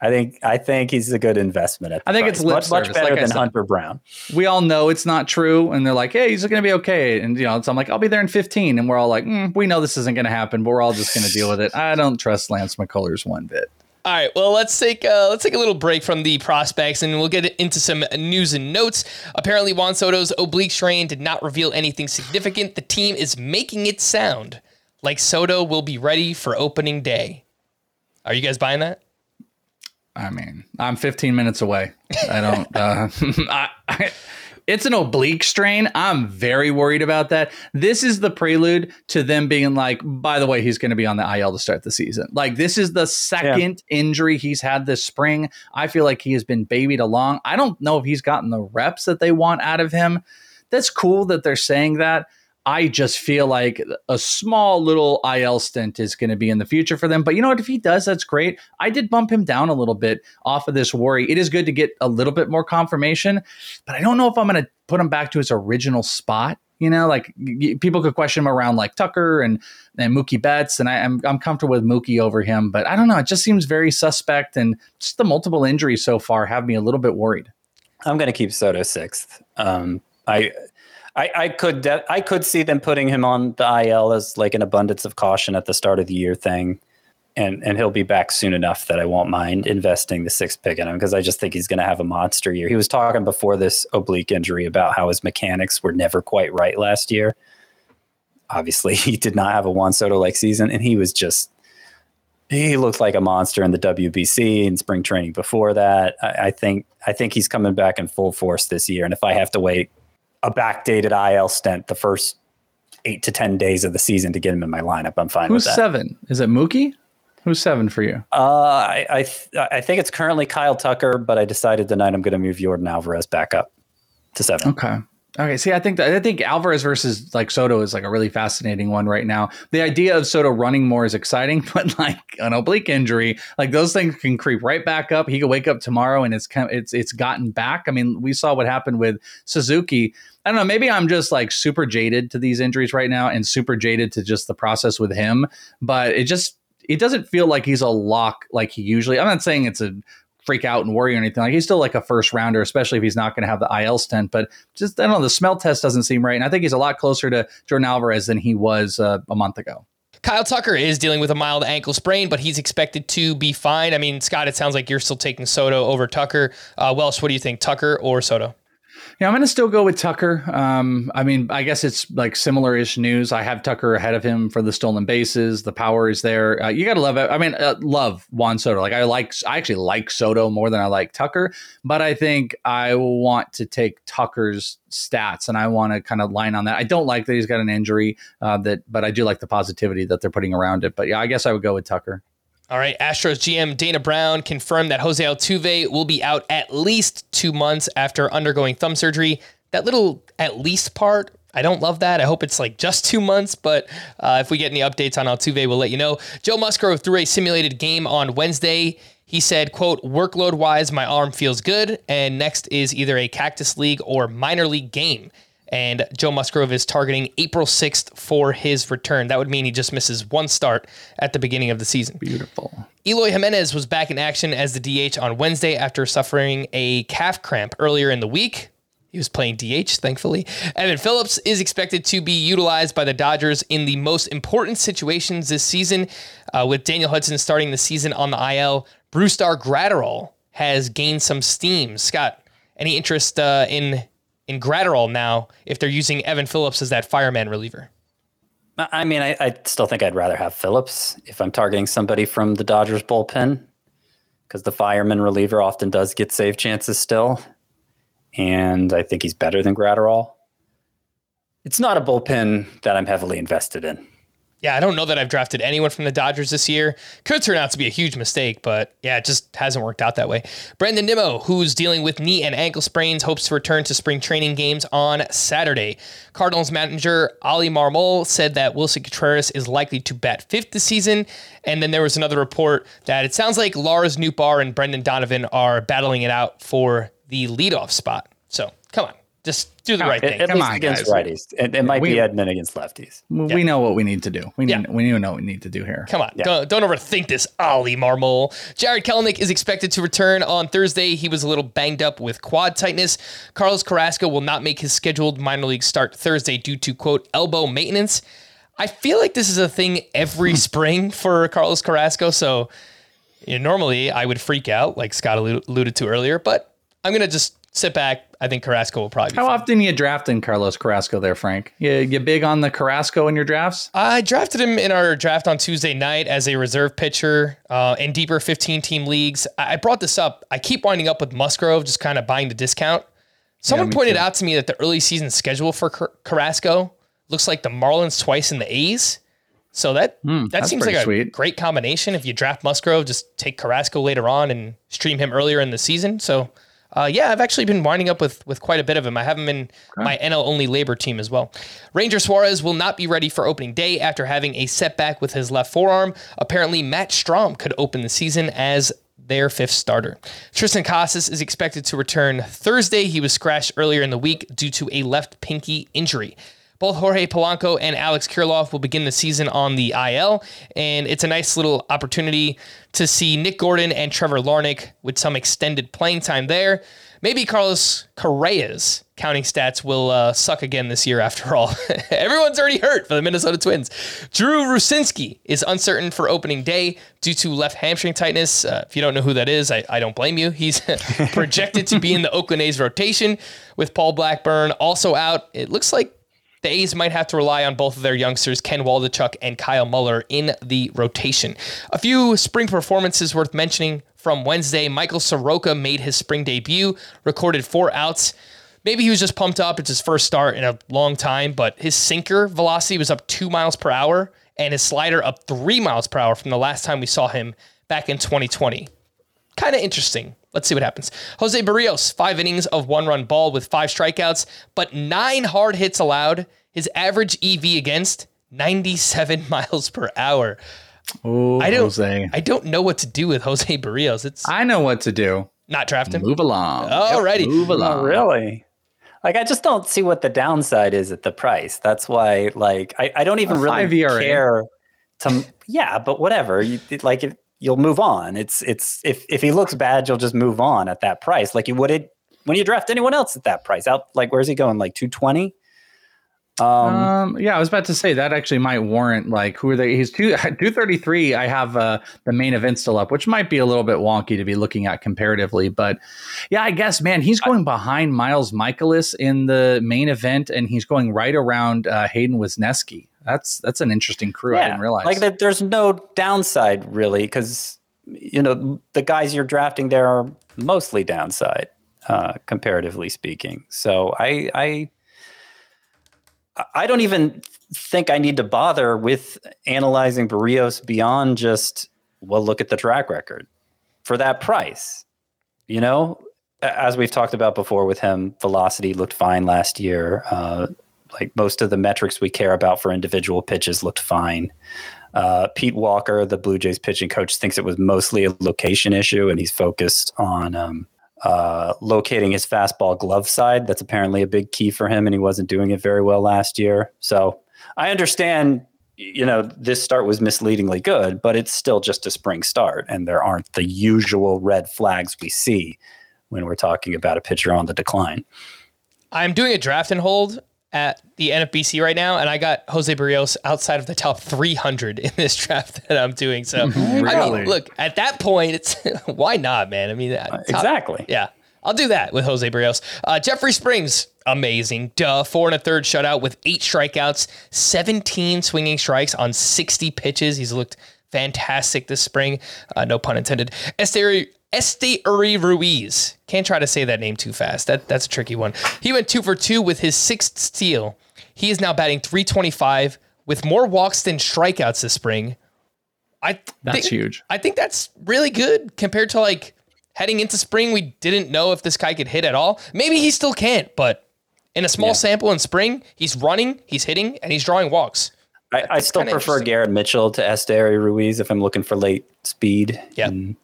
I think I think he's a good investment. At the I think price. It's lip much, service, much better like than said, Hunter Brown. We all know it's not true, and they're like, "Hey, he's going to be okay." And you know, so I'm like, "I'll be there in fifteen," and we're all like, mm, "We know this isn't going to happen, but we're all just going to deal with it." I don't trust Lance McCullers one bit. All right, well, let's take uh, let's take a little break from the prospects, and we'll get into some news and notes. Apparently, Juan Soto's oblique strain did not reveal anything significant. The team is making it sound like Soto will be ready for opening day. Are you guys buying that? I mean, I'm fifteen minutes away. I don't. Uh, I, I, It's an oblique strain. I'm very worried about that. This is the prelude to them being like, by the way, he's going to be on the I L to start the season. Like, this is the second yeah. injury he's had this spring. I feel like he has been babied along. I don't know if he's gotten the reps that they want out of him. That's cool that they're saying that. I just feel like a small little I L stint is going to be in the future for them. But you know what? If he does, that's great. I did bump him down a little bit off of this worry. It is good to get a little bit more confirmation, but I don't know if I'm going to put him back to his original spot. You know, like y- people could question him around like Tucker and, and Mookie Betts. And I, I'm, I'm comfortable with Mookie over him, but I don't know. It just seems very suspect. And just the multiple injuries so far have me a little bit worried. I'm going to keep Soto sixth. Um, I, I, I could de- I could see them putting him on the I L as like an abundance of caution at the start of the year thing, and and he'll be back soon enough that I won't mind investing the sixth pick in him because I just think he's going to have a monster year. He was talking before this oblique injury about how his mechanics were never quite right last year. Obviously, he did not have a Juan Soto-like season, and he was just he looked like a monster in the W B C and spring training before that. I, I think I think he's coming back in full force this year, and if I have to wait a backdated I L stint the first eight to ten days of the season to get him in my lineup, I'm fine Who's with that. Who's seven? Is it Mookie? Who's seven for you? Uh, I I, th- I think it's currently Kyle Tucker, but I decided tonight I'm going to move Yordan Alvarez back up to seven. Okay. Okay. See, I think that, I think Alvarez versus like Soto is like a really fascinating one right now. The idea of Soto running more is exciting, but like an oblique injury, like those things can creep right back up. He could wake up tomorrow and it's it's it's gotten back. I mean, we saw what happened with Suzuki. I don't know. Maybe I'm just like super jaded to these injuries right now and super jaded to just the process with him. But it just it doesn't feel like he's a lock like he usually. I'm not saying it's a freak out and worry or anything. Like he's still like a first rounder, especially if he's not going to have the I L stint, but just, I don't know, the smell test doesn't seem right. And I think he's a lot closer to Jordan Alvarez than he was uh, a month ago. Kyle Tucker is dealing with a mild ankle sprain, but he's expected to be fine. I mean, Scott, it sounds like you're still taking Soto over Tucker. Uh, Welsh, what do you think? Tucker or Soto? Yeah, I'm going to still go with Tucker. Um, I mean, I guess it's like similar-ish news. I have Tucker ahead of him for the stolen bases. The power is there. Uh, you got to love it. I mean, uh, love Juan Soto. Like I like, I actually like Soto more than I like Tucker, but I think I want to take Tucker's stats and I want to kind of line on that. I don't like that he's got an injury, uh, that, but I do like the positivity that they're putting around it. But yeah, I guess I would go with Tucker. All right, Astros G M Dana Brown confirmed that Jose Altuve will be out at least two months after undergoing thumb surgery. That little at least part, I don't love that. I hope it's like just two months, but uh, if we get any updates on Altuve, we'll let you know. Joe Musgrove threw a simulated game on Wednesday. He said, quote, workload-wise, my arm feels good, and next is either a Cactus League or minor league game. And Joe Musgrove is targeting April sixth for his return. That would mean he just misses one start at the beginning of the season. Beautiful. Eloy Jimenez was back in action as the D H on Wednesday after suffering a calf cramp earlier in the week. He was playing D H, thankfully. Evan Phillips is expected to be utilized by the Dodgers in the most important situations this season, uh, with Daniel Hudson starting the season on the I L. Brewstar Gratterall has gained some steam. Scott, any interest uh, in... in Gratterall now, if they're using Evan Phillips as that fireman reliever? I mean, I, I still think I'd rather have Phillips if I'm targeting somebody from the Dodgers bullpen, because the fireman reliever often does get save chances still. And I think he's better than Gratterall. It's not a bullpen that I'm heavily invested in. Yeah, I don't know that I've drafted anyone from the Dodgers this year. Could turn out to be a huge mistake, but yeah, it just hasn't worked out that way. Brandon Nimmo, who's dealing with knee and ankle sprains, hopes to return to spring training games on Saturday. Cardinals manager Ali Marmol said that Wilson Contreras is likely to bat fifth this season. And then there was another report that it sounds like Lars Nootbaar and Brendan Donovan are battling it out for the leadoff spot. So come on. Just do the right oh, thing. At Come least on, against guys. Righties. It, it might we, be Edmund against lefties. We yeah. know what we need to do. We need, yeah. we need to know what we need to do here. Come on. Yeah. Don't, don't overthink this, Ollie Marmol. Jared Kelenic is expected to return on Thursday. He was a little banged up with quad tightness. Carlos Carrasco will not make his scheduled minor league start Thursday due to, quote, elbow maintenance. I feel like this is a thing every spring for Carlos Carrasco. So you know, normally I would freak out, like Scott alluded to earlier, but I'm going to just sit back. I think Carrasco will probably be How fun. often you drafting Carlos Carrasco there, Frank? You, you big on the Carrasco in your drafts? I drafted him in our draft on Tuesday night as a reserve pitcher uh, in deeper fifteen-team leagues. I brought this up. I keep winding up with Musgrove, just kind of buying the discount. Someone yeah, pointed too. out to me that the early season schedule for Car- Carrasco looks like the Marlins twice and the A's. So that mm, that seems like a sweet. great combination. If you draft Musgrove, just take Carrasco later on and stream him earlier in the season. So, uh, yeah, I've actually been winding up with with quite a bit of him. I have him in okay. my N L-only labor team as well. Ranger Suarez will not be ready for opening day after having a setback with his left forearm. Apparently, Matt Strom could open the season as their fifth starter. Tristan Casas is expected to return Thursday. He was scratched earlier in the week due to a left pinky injury. Both Jorge Polanco and Alex Kirilloff will begin the season on the I L, and it's a nice little opportunity to see Nick Gordon and Trevor Larnach with some extended playing time there. Maybe Carlos Correa's counting stats will uh, suck again this year after all. Everyone's already hurt for the Minnesota Twins. Drew Rucinski is uncertain for opening day due to left hamstring tightness. Uh, if you don't know who that is, I, I don't blame you. He's projected to be in the Oakland A's rotation with Paul Blackburn also out. It looks like the A's might have to rely on both of their youngsters, Ken Waldachuk and Kyle Muller, in the rotation. A few spring performances worth mentioning from Wednesday. Michael Soroka made his spring debut, recorded four outs. Maybe he was just pumped up. It's his first start in a long time, but his sinker velocity was up two miles per hour and his slider up three miles per hour from the last time we saw him back in twenty twenty. Kind of interesting. Let's see what happens. Jose Berríos, five innings of one-run ball with five strikeouts, but nine hard hits allowed. His average E V against, ninety-seven miles per hour. Oh, I don't, Jose. I don't know what to do with Jose Berríos. It's I know what to do. Not draft him. Move along. Alrighty. Move along. Oh, really? Like, I just don't see what the downside is at the price. That's why, like, I, I don't even really care. To, yeah, but whatever. You, like, it, you'll move on. It's it's if if he looks bad, you'll just move on at that price. Like you would it when you draft anyone else at that price. Out like where's he going? Like two twenty? Um, um yeah, I was about to say that actually might warrant like who are they? He's two two thirty three. I have uh, the main event still up, which might be a little bit wonky to be looking at comparatively, but yeah, I guess man, he's going I, behind Miles Mikolas in the main event, and he's going right around uh, Hayden Wisniewski. That's that's an interesting crew. Yeah, I didn't realize like that. There's no downside really, because you know the guys you're drafting there are mostly downside, uh, comparatively speaking. So I I. I don't even think I need to bother with analyzing Berríos beyond just, well, look at the track record for that price. You know, as we've talked about before with him, velocity looked fine last year. Uh, like most of the metrics we care about for individual pitches looked fine. Uh, Pete Walker, the Blue Jays pitching coach, thinks it was mostly a location issue, and he's focused on um, Uh, locating his fastball glove side. That's apparently a big key for him, and he wasn't doing it very well last year. So I understand, you know, this start was misleadingly good, but it's still just a spring start, and there aren't the usual red flags we see when we're talking about a pitcher on the decline. I'm doing a draft and hold at the N F B C right now, and I got Jose Berríos outside of the top three hundred in this draft that I'm doing. So, really? I mean, look, at that point, it's why not, man? I mean, top, exactly. Yeah, I'll do that with Jose Berríos. Uh, Jeffrey Springs, amazing. Duh, four and a third shutout with eight strikeouts, seventeen swinging strikes on sixty pitches. He's looked fantastic this spring. Uh, no pun intended. Esteri Esteuri Ruiz. Can't try to say that name too fast. That That's a tricky one. He went two for two with his sixth steal. He is now batting three twenty-five with more walks than strikeouts this spring. I th- That's thi- huge. I think that's really good compared to like heading into spring. We didn't know if this guy could hit at all. Maybe he still can't, but in a small yeah. sample in spring, he's running, he's hitting, and he's drawing walks. I, I still prefer Garrett Mitchell to Esteuri Ruiz if I'm looking for late speed. Yeah. And-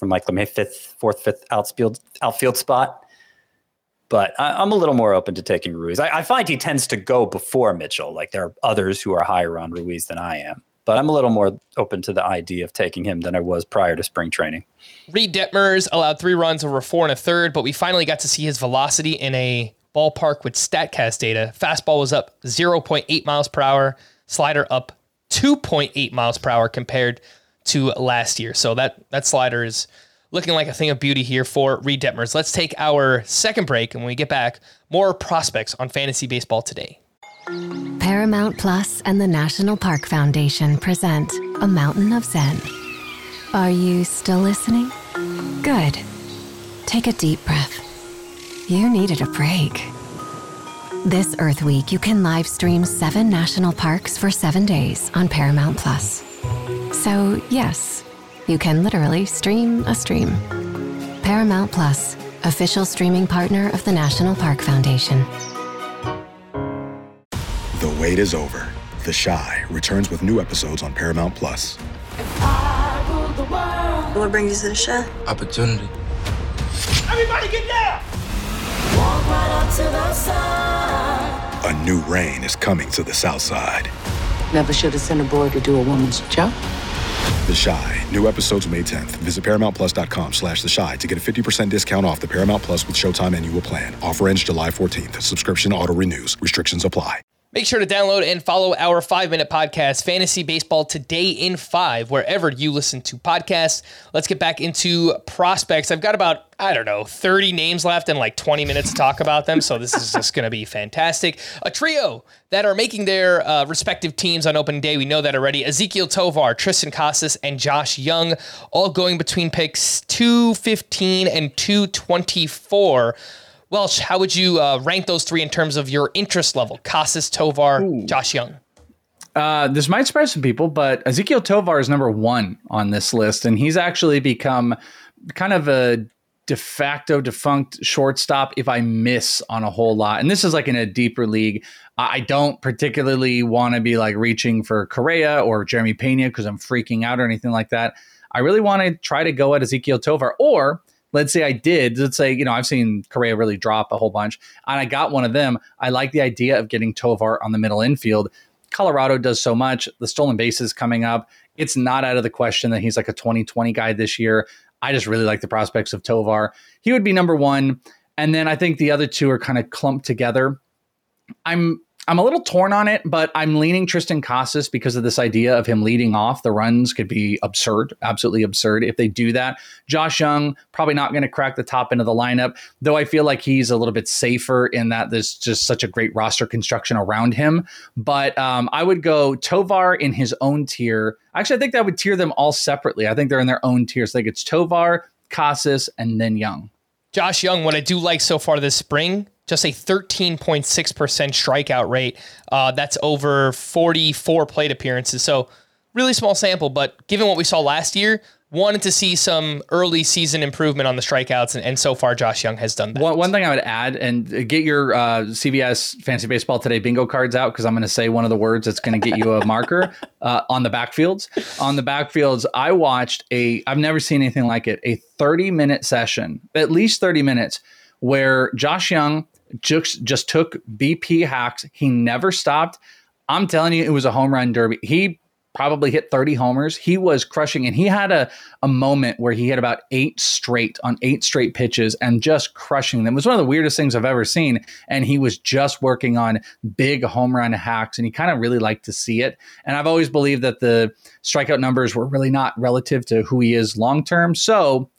from like the fifth, fourth, fifth outfield outfield spot. But I, I'm a little more open to taking Ruiz. I, I find he tends to go before Mitchell. Like there are others who are higher on Ruiz than I am. But I'm a little more open to the idea of taking him than I was prior to spring training. Reid Detmers allowed three runs over four and a third, but we finally got to see his velocity in a ballpark with StatCast data. Fastball was up zero point eight miles per hour. Slider up two point eight miles per hour compared to last year. So that that slider is looking like a thing of beauty here for Reid Detmers. Let's take our second break, and when we get back, more prospects on Fantasy Baseball Today. Paramount Plus and the National Park Foundation present A Mountain of Zen. Are you still listening? Good. Take a deep breath. you needed a break. This Earth Week, you can live stream seven national parks for seven days on Paramount+. So, yes, you can literally stream a stream. Paramount+, official streaming partner of the National Park Foundation. The wait is over. The Chi returns with new episodes on Paramount+. What brings you to the Chi? Opportunity. Everybody get down! Walk right up to the side. A new rain is coming to the South Side. Never should have sent a boy to do a woman's job. The Chi. New episodes May tenth. Visit ParamountPlus.com slash The Chi to get a fifty percent discount off the Paramount Plus with Showtime annual plan. Offer ends July fourteenth. Subscription auto renews. Restrictions apply. Make sure to download and follow our five-minute podcast, Fantasy Baseball Today in five, wherever you listen to podcasts. Let's get back into prospects. I've got about, I don't know, thirty names left and like twenty minutes to talk about them, so this is just going to be fantastic. A trio that are making their uh, respective teams on opening day. We know that already. Ezequiel Tovar, Tristan Casas, and Josh Young, all going between picks two fifteen and two twenty-four. Welsh, how would you uh, rank those three in terms of your interest level? Casas, Tovar, Ooh. Josh Young. Uh, this might surprise some people, but Ezequiel Tovar is number one on this list, and he's actually become kind of a de facto defunct shortstop if I miss on a whole lot. And this is like in a deeper league. I don't particularly want to be like reaching for Correa or Jeremy Pena because I'm freaking out or anything like that. I really want to try to go at Ezequiel Tovar, or let's say I did. Let's say, you know, I've seen Correa really drop a whole bunch, and I got one of them. I like the idea of getting Tovar on the middle infield. Colorado does so much. The stolen base is coming up. It's not out of the question that he's like a twenty twenty guy this year. I just really like the prospects of Tovar. He would be number one. And then I think the other two are kind of clumped together. I'm I'm a little torn on it, but I'm leaning Tristan Casas because of this idea of him leading off. The runs could be absurd, absolutely absurd if they do that. Josh Young, probably not going to crack the top end of the lineup, though I feel like he's a little bit safer in that there's just such a great roster construction around him. But um, I would go Tovar in his own tier. Actually, I think that would tier them all separately. I think they're in their own tiers. I think it's Tovar, Casas, and then Young. Josh Young, what I do like so far this spring, just a thirteen point six percent strikeout rate. Uh, that's over forty-four plate appearances. So really small sample, but given what we saw last year, wanted to see some early season improvement on the strikeouts. And, and so far, Josh Young has done that. Well, one thing I would add, and get your uh, C B S Fantasy Baseball Today bingo cards out, because I'm going to say one of the words that's going to get you a marker uh, on the backfields. On the backfields, I watched a, I've never seen anything like it, a thirty minute session, at least thirty minutes, where Josh Young just, just took B P hacks. He never stopped. I'm telling you, it was a home run derby. He probably hit thirty homers. He was crushing, and he had a, a moment where he hit about eight straight on eight straight pitches and just crushing them. It was one of the weirdest things I've ever seen, and he was just working on big home run hacks, and he kind of really liked to see it. And I've always believed that the strikeout numbers were really not relative to who he is long-term. So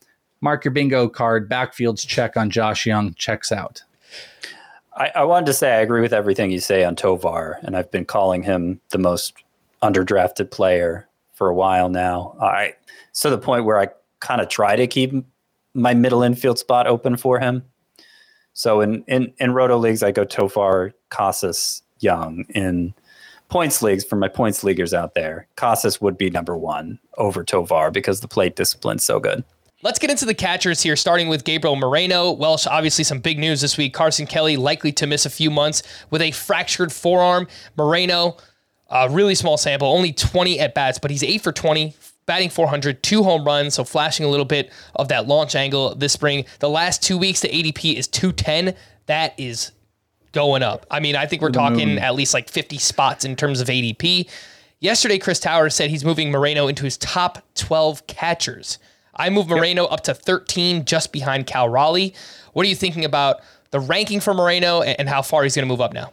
mark your bingo card, backfields check on Josh Young, checks out. I, I wanted to say I agree with everything you say on Tovar, and I've been calling him the most underdrafted player for a while now. I so the point where I kind of try to keep my middle infield spot open for him. So in in in roto leagues, I go Tovar, Casas, Young. In points leagues, for my points leaguers out there, Casas would be number one over Tovar because the plate discipline's so good. Let's get into the catchers here, starting with Gabriel Moreno. Welsh, obviously some big news this week. Carson Kelly likely to miss a few months with a fractured forearm. Moreno, a uh, really small sample, only twenty at-bats, but he's eight for twenty, batting four hundred, two home runs, so flashing a little bit of that launch angle this spring. The last two weeks, the A D P is two ten. That is going up. I mean, I think we're talking at least like fifty spots in terms of A D P. Yesterday, Chris Towers said he's moving Moreno into his top twelve catchers. I moved Moreno yep. up to thirteen, just behind Cal Raleigh. What are you thinking about the ranking for Moreno and how far he's going to move up now?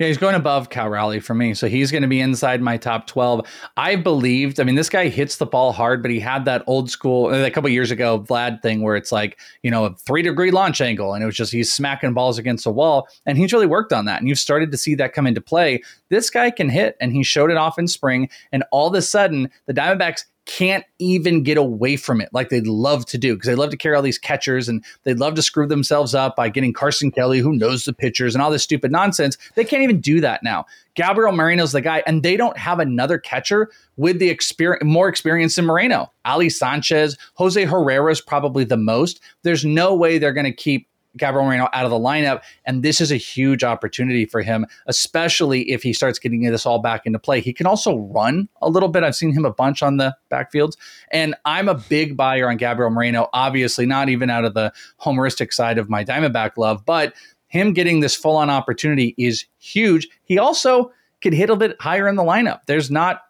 Yeah, he's going above Cal Raleigh for me, so he's going to be inside my top twelve. I believed, I mean, this guy hits the ball hard, but he had that old school, a couple of years ago, Vlad thing where it's like, you know, a three-degree launch angle, and it was just he's smacking balls against the wall, and he's really worked on that, and you've started to see that come into play. This guy can hit, and he showed it off in spring, and all of a sudden, the Diamondbacks can't even get away from it like they'd love to do, because they love to carry all these catchers and they'd love to screw themselves up by getting Carson Kelly, who knows the pitchers, and all this stupid nonsense. They can't even do that now. Gabriel Moreno's the guy, and they don't have another catcher with the experience, more experience than Moreno. Ali Sanchez, Jose Herrera's probably the most. There's no way they're going to keep Gabriel Moreno out of the lineup, and this is a huge opportunity for him, especially if he starts getting this all back into play. He can also run a little bit. I've seen him a bunch on the backfields, and I'm a big buyer on Gabriel Moreno, obviously not even out of the homeristic side of my Diamondback love, but him getting this full-on opportunity is huge. He also could hit a bit higher in the lineup. There's not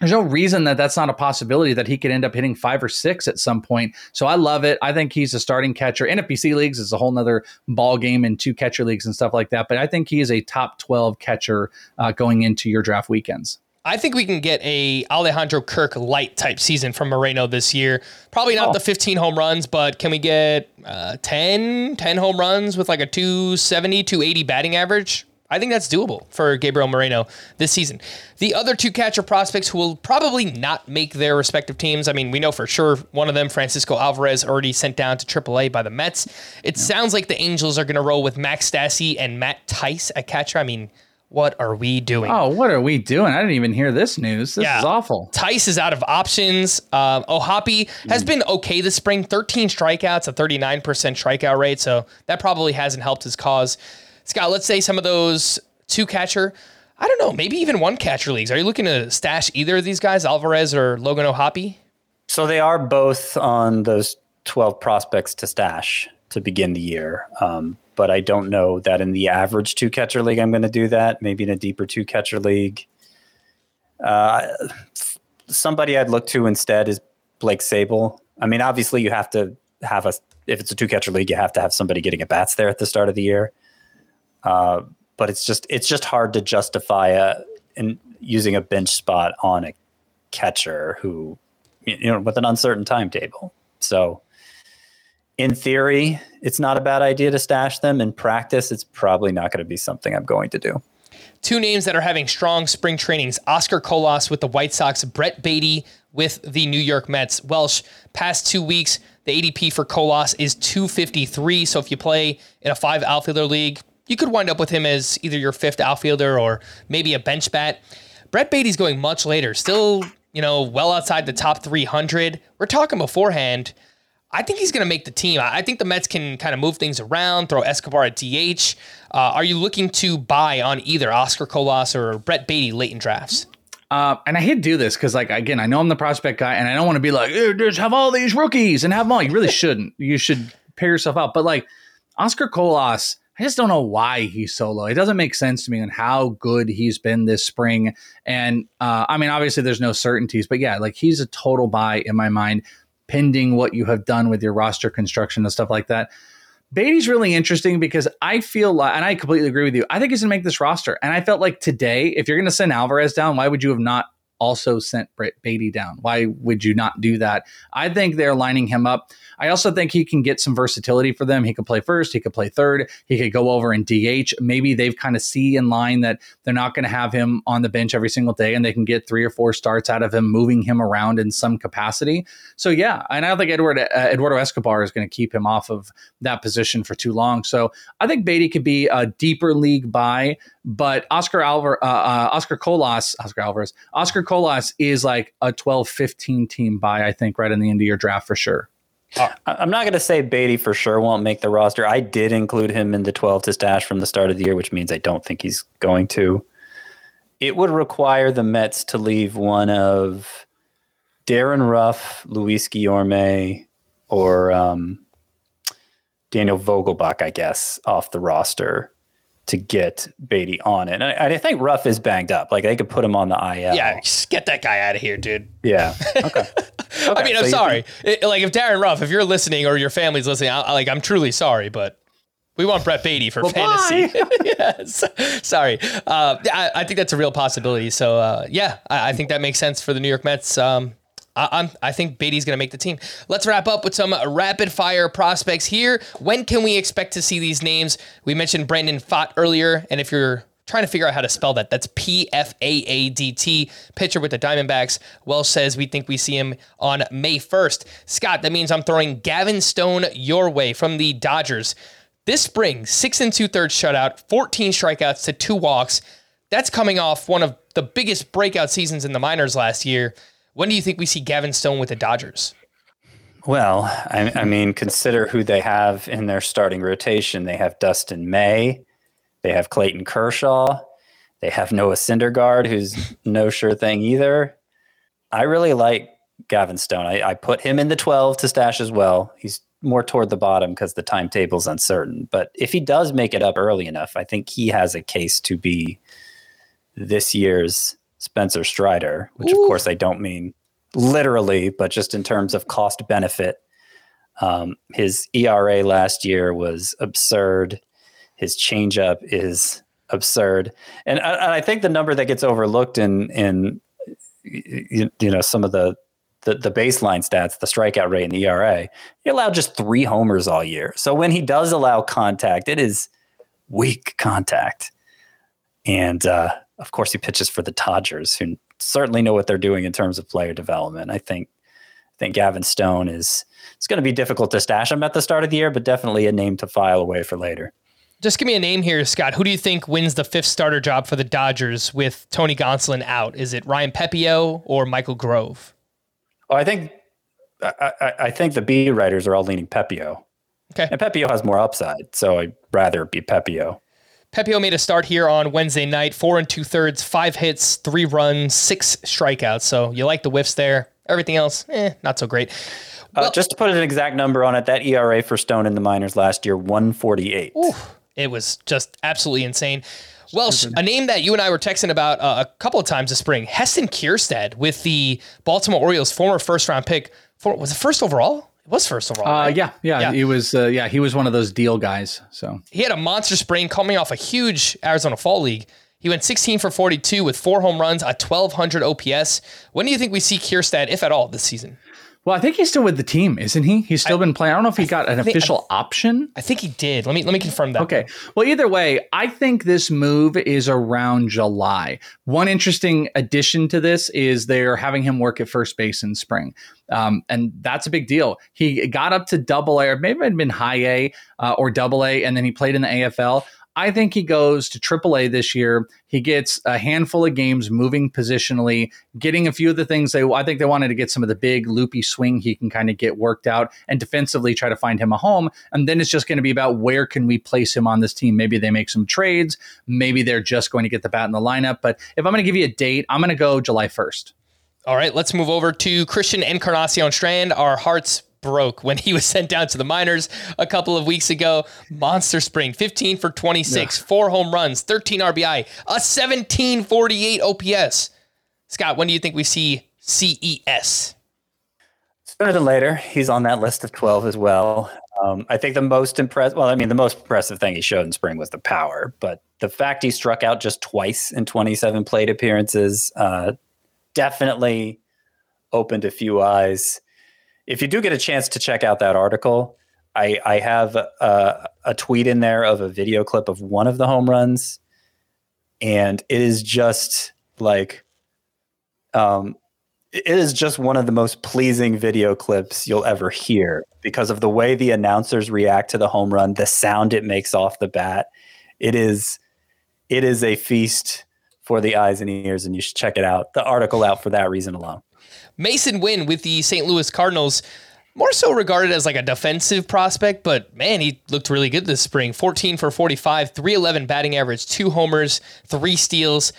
There's no reason that that's not a possibility, that he could end up hitting five or six at some point. So I love it. I think he's a starting catcher. N F B C leagues is a whole nother ball game, and two catcher leagues and stuff like that. But I think he is a top twelve catcher uh, going into your draft weekends. I think we can get a Alejandro Kirk light type season from Moreno this year. Probably not oh. the fifteen home runs, but can we get uh, ten, ten home runs with like a two seventy, two eighty batting average? I think that's doable for Gabriel Moreno this season. The other two catcher prospects who will probably not make their respective teams. I mean, we know for sure one of them, Francisco Alvarez, already sent down to triple A by the Mets. It yeah. sounds like the Angels are going to roll with Max Stassi and Matt Tice at catcher. I mean, what are we doing? Oh, what are we doing? I didn't even hear this news. This yeah. is awful. Tice is out of options. Uh, Ohapi has mm. been okay this spring. thirteen strikeouts, a thirty-nine percent strikeout rate. So that probably hasn't helped his cause. Scott, let's say some of those two catcher, I don't know, maybe even one catcher leagues. Are you looking to stash either of these guys, Alvarez or Logan Ohapi? So they are both on those twelve prospects to stash to begin the year. Um, but I don't know that in the average two catcher league, I'm going to do that. Maybe in a deeper two catcher league. Uh, somebody I'd look to instead is Blake Sable. I mean, obviously you have to have a, if it's a two catcher league, you have to have somebody getting at bats there at the start of the year. Uh, but it's just it's just hard to justify a, in using a bench spot on a catcher who, you know, with an uncertain timetable. So in theory, it's not a bad idea to stash them. In practice, it's probably not going to be something I'm going to do. Two names that are having strong spring trainings, Oscar Colas with the White Sox, Brett Beatty with the New York Mets. Welsh, past two weeks, the A D P for Colas is two fifty-three. So if you play in a five outfielder league, you could wind up with him as either your fifth outfielder or maybe a bench bat. Brett Beatty's going much later, still, you know, well outside the top three hundred. We're talking beforehand. I think he's going to make the team. I think the Mets can kind of move things around, throw Escobar at D H. Uh, are you looking to buy on either Oscar Colas or Brett Beatty late in drafts? Uh, and I hate to do this because, like, again, I know I'm the prospect guy and I don't want to be like, eh, just have all these rookies and have them all. You really shouldn't. You should pair yourself out. But, like, Oscar Colas, I just don't know why he's so low. It doesn't make sense to me on how good he's been this spring. And uh, I mean, obviously there's no certainties, but yeah, like he's a total buy in my mind, pending what you have done with your roster construction and stuff like that. Beatty's really interesting because I feel like, and I completely agree with you, I think he's going to make this roster. And I felt like today, if you're going to send Alvarez down, why would you have not also sent Brett Beatty down? Why would you not do that? I think they're lining him up. I also think he can get some versatility for them. He could play first. He could play third. He could go over and D H. Maybe they've kind of see in line that they're not going to have him on the bench every single day, and they can get three or four starts out of him, moving him around in some capacity. So yeah, and I don't think Edward, uh, Eduardo Escobar is going to keep him off of that position for too long. So I think Beatty could be a deeper league buy, but Oscar Alvar, uh, uh, Oscar Colas, Oscar Alvarez, Oscar Colas is like a twelve fifteen team buy, I think, right in the end of your draft for sure. Uh, I'm not going to say Beatty for sure won't make the roster. I did include him in the twelve to stash from the start of the year, which means I don't think he's going to. It would require the Mets to leave one of Darren Ruff, Luis Guillorme, or um, Daniel Vogelbach, I guess, off the roster to get Beatty on it. And I, I think Ruff is banged up. Like, they could put him on the I L. Yeah, just get that guy out of here, dude. Yeah. Okay. Okay, I mean, so I'm sorry. Think- it, like, if Darren Ruff, if you're listening or your family's listening, I, I, like, I'm truly sorry, but we want Brett Beatty for well, fantasy. Yes, sorry. Uh, I, I think that's a real possibility. So, uh, yeah, I, I think that makes sense for the New York Mets. Um, I, I'm, I think Beatty's going to make the team. Let's wrap up with some rapid-fire prospects here. When can we expect to see these names? We mentioned Brandon Pfaadt earlier, and if you're trying to figure out how to spell that. That's P F A A D T, pitcher with the Diamondbacks. Welsh says we think we see him on May first. Scott, that means I'm throwing Gavin Stone your way from the Dodgers. This spring, six and two-thirds shutout, fourteen strikeouts to two walks. That's coming off one of the biggest breakout seasons in the minors last year. When do you think we see Gavin Stone with the Dodgers? Well, I, I mean, consider who they have in their starting rotation. They have Dustin May. They have Clayton Kershaw. They have Noah Syndergaard, who's no sure thing either. I really like Gavin Stone. I, I put him in the twelve to stash as well. He's more toward the bottom because the timetable's uncertain. But if he does make it up early enough, I think he has a case to be this year's Spencer Strider, which, Ooh. Of course, I don't mean literally, but just in terms of cost benefit. Um, his E R A last year was absurd. His changeup is absurd. And I, and I think the number that gets overlooked in, in you, you know, some of the, the, the baseline stats, the strikeout rate and the E R A, he allowed just three homers all year. So when he does allow contact, it is weak contact. And uh, of course he pitches for the Dodgers, who certainly know what they're doing in terms of player development. I think, I think Gavin Stone is, it's going to be difficult to stash him at the start of the year, but definitely a name to file away for later. Just give me a name here, Scott. Who do you think wins the fifth starter job for the Dodgers with Tony Gonsolin out? Is it Ryan Pepio or Michael Grove? Oh, I think I, I, I think the B writers are all leaning Pepio. Okay, and Pepio has more upside, so I'd rather be Pepio. Pepio made a start here on Wednesday night, four and two thirds, five hits, three runs, six strikeouts. So you like the whiffs there. Everything else, eh, not so great. Well, uh, just to put an exact number on it, that E R A for Stone in the minors last year, one forty-eight. Oof. It was just absolutely insane. Welsh, a name that you and I were texting about uh, a couple of times this spring, Heston Kjerstad with the Baltimore Orioles, former first-round pick. For, was it first overall? It was first overall. Uh, right? yeah, yeah, yeah, he was. Uh, yeah, he was one of those deal guys. So he had a monster spring, coming off a huge Arizona Fall League. He went sixteen for forty-two with four home runs, a twelve hundred O P S. When do you think we see Kjerstad, if at all, this season? Well, I think he's still with the team, isn't he? He's still I, been playing. I don't know if he I got an think, official I, option. I think he did. Let me let me confirm that. Okay. Well, either way, I think this move is around July. One interesting addition to this is they're having him work at first base in spring. Um, and that's a big deal. He got up to double A, or maybe it had been high A uh, or double A, and then he played in the A F L. I think he goes to triple A this year. He gets a handful of games moving positionally, getting a few of the things they, I think they wanted to get some of the big loopy swing he can kind of get worked out, and defensively try to find him a home. And then it's just going to be about where can we place him on this team? Maybe they make some trades. Maybe they're just going to get the bat in the lineup. But if I'm going to give you a date, I'm going to go July first. All right, let's move over to Christian Encarnacion Strand. Our hearts broke when he was sent down to the minors a couple of weeks ago. Monster spring, fifteen for twenty-six, yeah. Four home runs, thirteen R B I, a seventeen forty-eight O P S. Scott, when do you think we see C E S? Sooner than later. He's on that list of twelve as well. Um, I think the most impressive, well, I mean, the most impressive thing he showed in spring was the power, but the fact he struck out just twice in twenty-seven plate appearances uh, definitely opened a few eyes. If you do get a chance to check out that article, I, I have a, a tweet in there of a video clip of one of the home runs. And it is just like, um, it is just one of the most pleasing video clips you'll ever hear because of the way the announcers react to the home run, the sound it makes off the bat. It is, it is a feast for the eyes and ears, and you should check it out. The article out for that reason alone. Mason Wynn with the Saint Louis Cardinals, more so regarded as like a defensive prospect, but man, he looked really good this spring. fourteen for forty-five, three eleven batting average, two homers, three steals.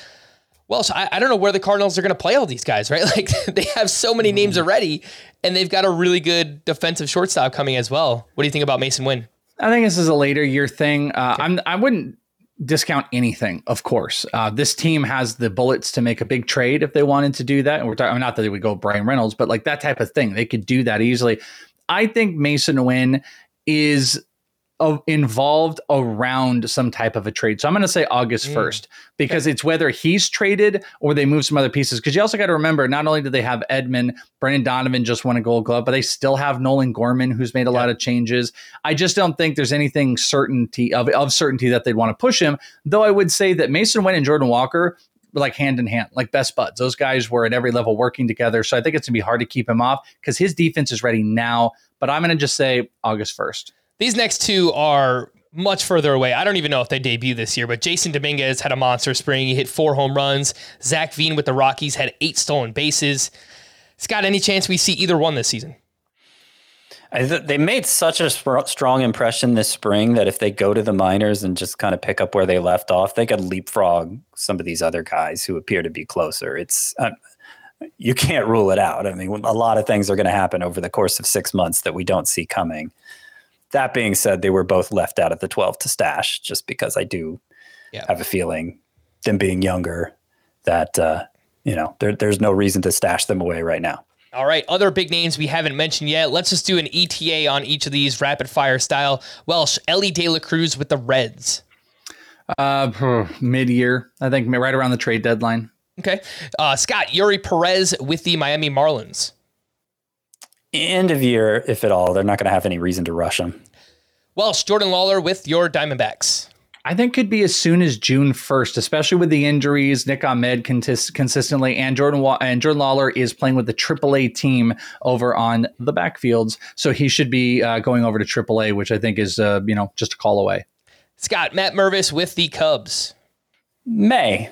Well, so I, I don't know where the Cardinals are going to play all these guys, right? Like they have so many names already, and they've got a really good defensive shortstop coming as well. What do you think about Mason Wynn? I think this is a later year thing. Uh, okay. I'm, I wouldn't discount anything, of course. Uh, this team has the bullets to make a big trade if they wanted to do that. And we're talking, I mean, not that they would go Brian Reynolds, but like that type of thing. They could do that easily. I think Mason Wynn is uh, involved around some type of a trade. So I'm going to say August first mm. because okay. it's whether he's traded or they move some other pieces. Because you also got to remember, not only do they have Edman, Brendan Donovan just won a Gold Glove, but they still have Nolan Gorman, who's made a yeah. lot of changes. I just don't think there's anything certainty of, of certainty that they'd want to push him. Though I would say that Mason Wynn and Jordan Walker were like hand in hand, like best buds. Those guys were at every level working together. So I think it's going to be hard to keep him off because his defense is ready now. But I'm going to just say August first. These next two are much further away. I don't even know if they debut this year, but Jason Dominguez had a monster spring. He hit four home runs. Zach Veen with the Rockies had eight stolen bases. Scott, any chance we see either one this season? I th- they made such a sp- strong impression this spring that if they go to the minors and just kind of pick up where they left off, they could leapfrog some of these other guys who appear to be closer. It's uh, you can't rule it out. I mean, a lot of things are going to happen over the course of six months that we don't see coming. That being said, they were both left out of the twelve to stash just because I do yeah. have a feeling, them being younger, that uh, you know there, there's no reason to stash them away right now. All right, other big names we haven't mentioned yet. Let's just do an E T A on each of these rapid-fire style. Welsh, Ellie De La Cruz with the Reds. Uh, mid-year, I think right around the trade deadline. Okay. Uh, Scott, Yuri Perez with the Miami Marlins. End of year, if at all. They're not going to have any reason to rush them. Welsh, Jordan Lawler with your Diamondbacks. I think could be as soon as June first, especially with the injuries. Nick Ahmed contis- consistently and Jordan Wa- and Jordan Lawler is playing with the triple A team over on the backfields. So he should be uh, going over to triple A, which I think is, uh, you know, just a call away. Scott, Matt Mervis with the Cubs. May,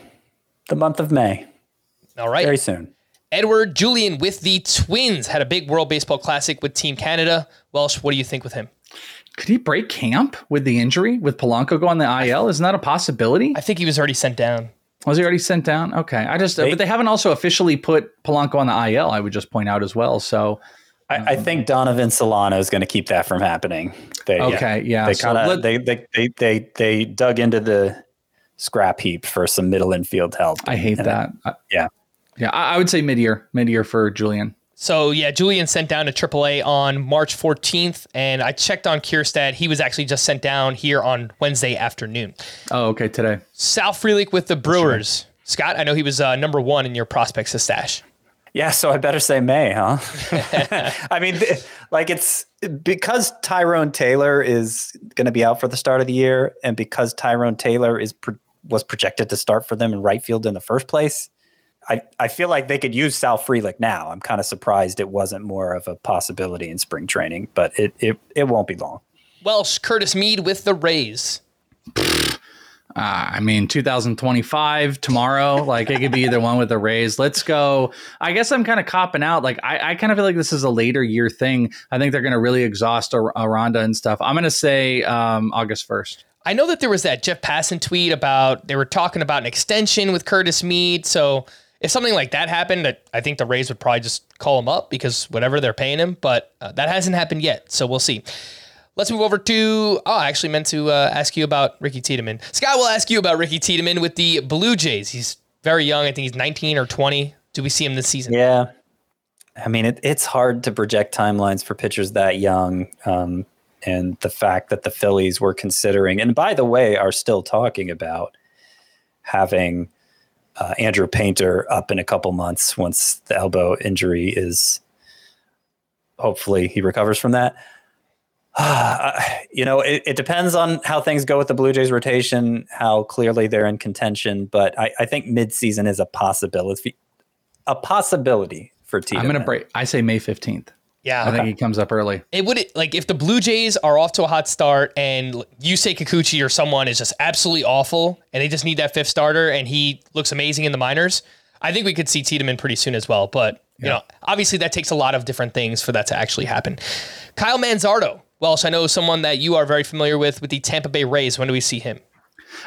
the month of May. All right. Very soon. Edward Julian with the Twins had a big World Baseball Classic with Team Canada. Welsh, what do you think with him? Could he break camp with the injury? With Polanco going the I L? Isn't that a possibility? I think he was already sent down. Was he already sent down? Okay. I just, they, but they haven't also officially put Polanco on the I L, I would just point out as well. So I, um, I think Donovan Solano is going to keep that from happening. They, okay. Yeah. yeah. They so kind of, they, they, they, they, they dug into the scrap heap for some middle infield help. I hate and that. It, yeah. Yeah, I would say mid-year, mid-year for Julian. So, yeah, Julian sent down to triple A on March fourteenth, and I checked on Kjerstad. He was actually just sent down here on Wednesday afternoon. Oh, okay, today. Sal Frelick with the Brewers. Sure. Scott, I know he was uh, number one in your prospects to stash. Yeah, so I better say May, huh? I mean, th- like it's because Tyrone Taylor is going to be out for the start of the year, and because Tyrone Taylor is pro- was projected to start for them in right field in the first place, I, I feel like they could use Sal Frelick now. I'm kind of surprised it wasn't more of a possibility in spring training, but it it, it won't be long. Welsh, Curtis Mead with the Rays. Uh, I mean, two thousand twenty-five, tomorrow, like it could be either one with the Rays. Let's go. I guess I'm kind of copping out. Like I, I kind of feel like this is a later year thing. I think they're going to really exhaust Ar- Aranda and stuff. I'm going to say um, August first. I know that there was that Jeff Passan tweet about they were talking about an extension with Curtis Mead. So if something like that happened, I think the Rays would probably just call him up because whatever they're paying him. But uh, that hasn't happened yet. So we'll see. Let's move over to, oh, I actually meant to uh, ask you about Ricky Tiedemann. Scott will ask you about Ricky Tiedemann with the Blue Jays. He's very young. I think he's nineteen or twenty. Do we see him this season? Yeah. I mean, it, it's hard to project timelines for pitchers that young. Um, and the fact that the Phillies were considering, and by the way, are still talking about having Uh, Andrew Painter up in a couple months once the elbow injury is, hopefully he recovers from that. Uh, you know, it, it depends on how things go with the Blue Jays rotation, how clearly they're in contention, but I, I think midseason is a possibility, a possibility for team. I'm going to break. I say May fifteenth. Yeah, I okay. think he comes up early. It would like if the Blue Jays are off to a hot start and Yusei Kikuchi or someone is just absolutely awful and they just need that fifth starter and he looks amazing in the minors, I think we could see Tiedemann pretty soon as well. But, yeah. you know, obviously that takes a lot of different things for that to actually happen. Kyle Manzardo. Welsh, so I know someone that you are very familiar with with the Tampa Bay Rays. When do we see him?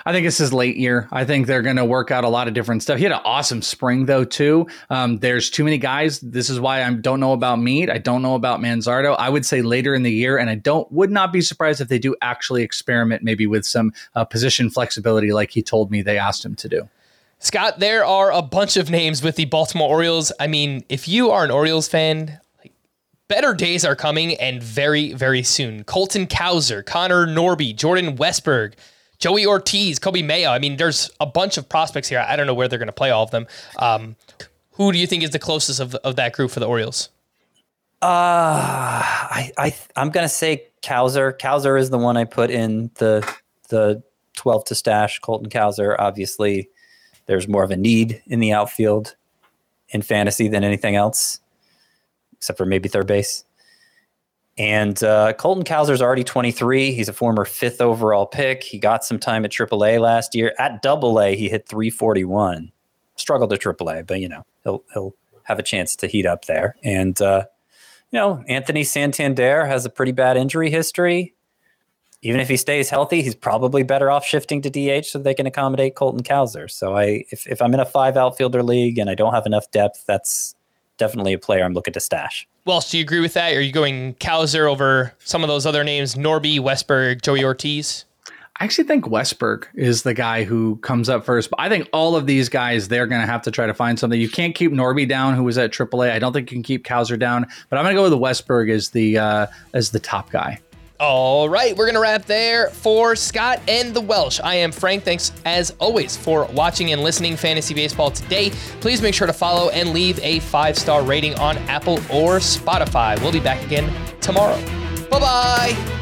I think this is late year. I think they're going to work out a lot of different stuff. He had an awesome spring, though, too. Um, there's too many guys. This is why I don't know about Meade. I don't know about Manzardo. I would say later in the year, and I don't would not be surprised if they do actually experiment maybe with some uh, position flexibility like he told me they asked him to do. Scott, there are a bunch of names with the Baltimore Orioles. I mean, if you are an Orioles fan, Better days are coming, and very, very soon. Colton Cowser, Connor Norby, Jordan Westberg, Joey Ortiz, Kobe Mayo. I mean, there's a bunch of prospects here. I don't know where they're going to play all of them. Um, who do you think is the closest of, of that group for the Orioles? Uh, I, I, I'm going to say Cowser. Cowser is the one I put in the the twelve to stash. Colton Cowser, obviously, there's more of a need in the outfield in fantasy than anything else, except for maybe third base. And uh, Colton Cowser's already twenty-three. He's a former fifth overall pick. He got some time at triple A last year. At double A, he hit three forty-one. Struggled at triple A, but, you know, he'll he'll have a chance to heat up there. And, uh, you know, Anthony Santander has a pretty bad injury history. Even if he stays healthy, he's probably better off shifting to D H so they can accommodate Colton Cowser. So I, if, if I'm in a five outfielder league and I don't have enough depth, that's definitely a player I'm looking to stash. Wells, do you agree with that? Are you going Cowser over some of those other names, Norby, Westberg, Joey Ortiz? I actually think Westberg is the guy who comes up first. But I think all of these guys, they're going to have to try to find something. You can't keep Norby down, who was at triple A. I don't think you can keep Cowser down. But I'm going to go with Westberg as the, uh, as the top guy. All right, we're going to wrap there for Scott and the Welsh. I am Frank. Thanks, as always, for watching and listening Fantasy Baseball Today. Please make sure to follow and leave a five-star rating on Apple or Spotify. We'll be back again tomorrow. Bye-bye.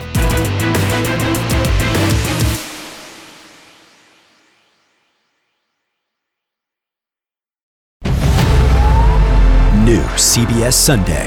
New C B S Sunday.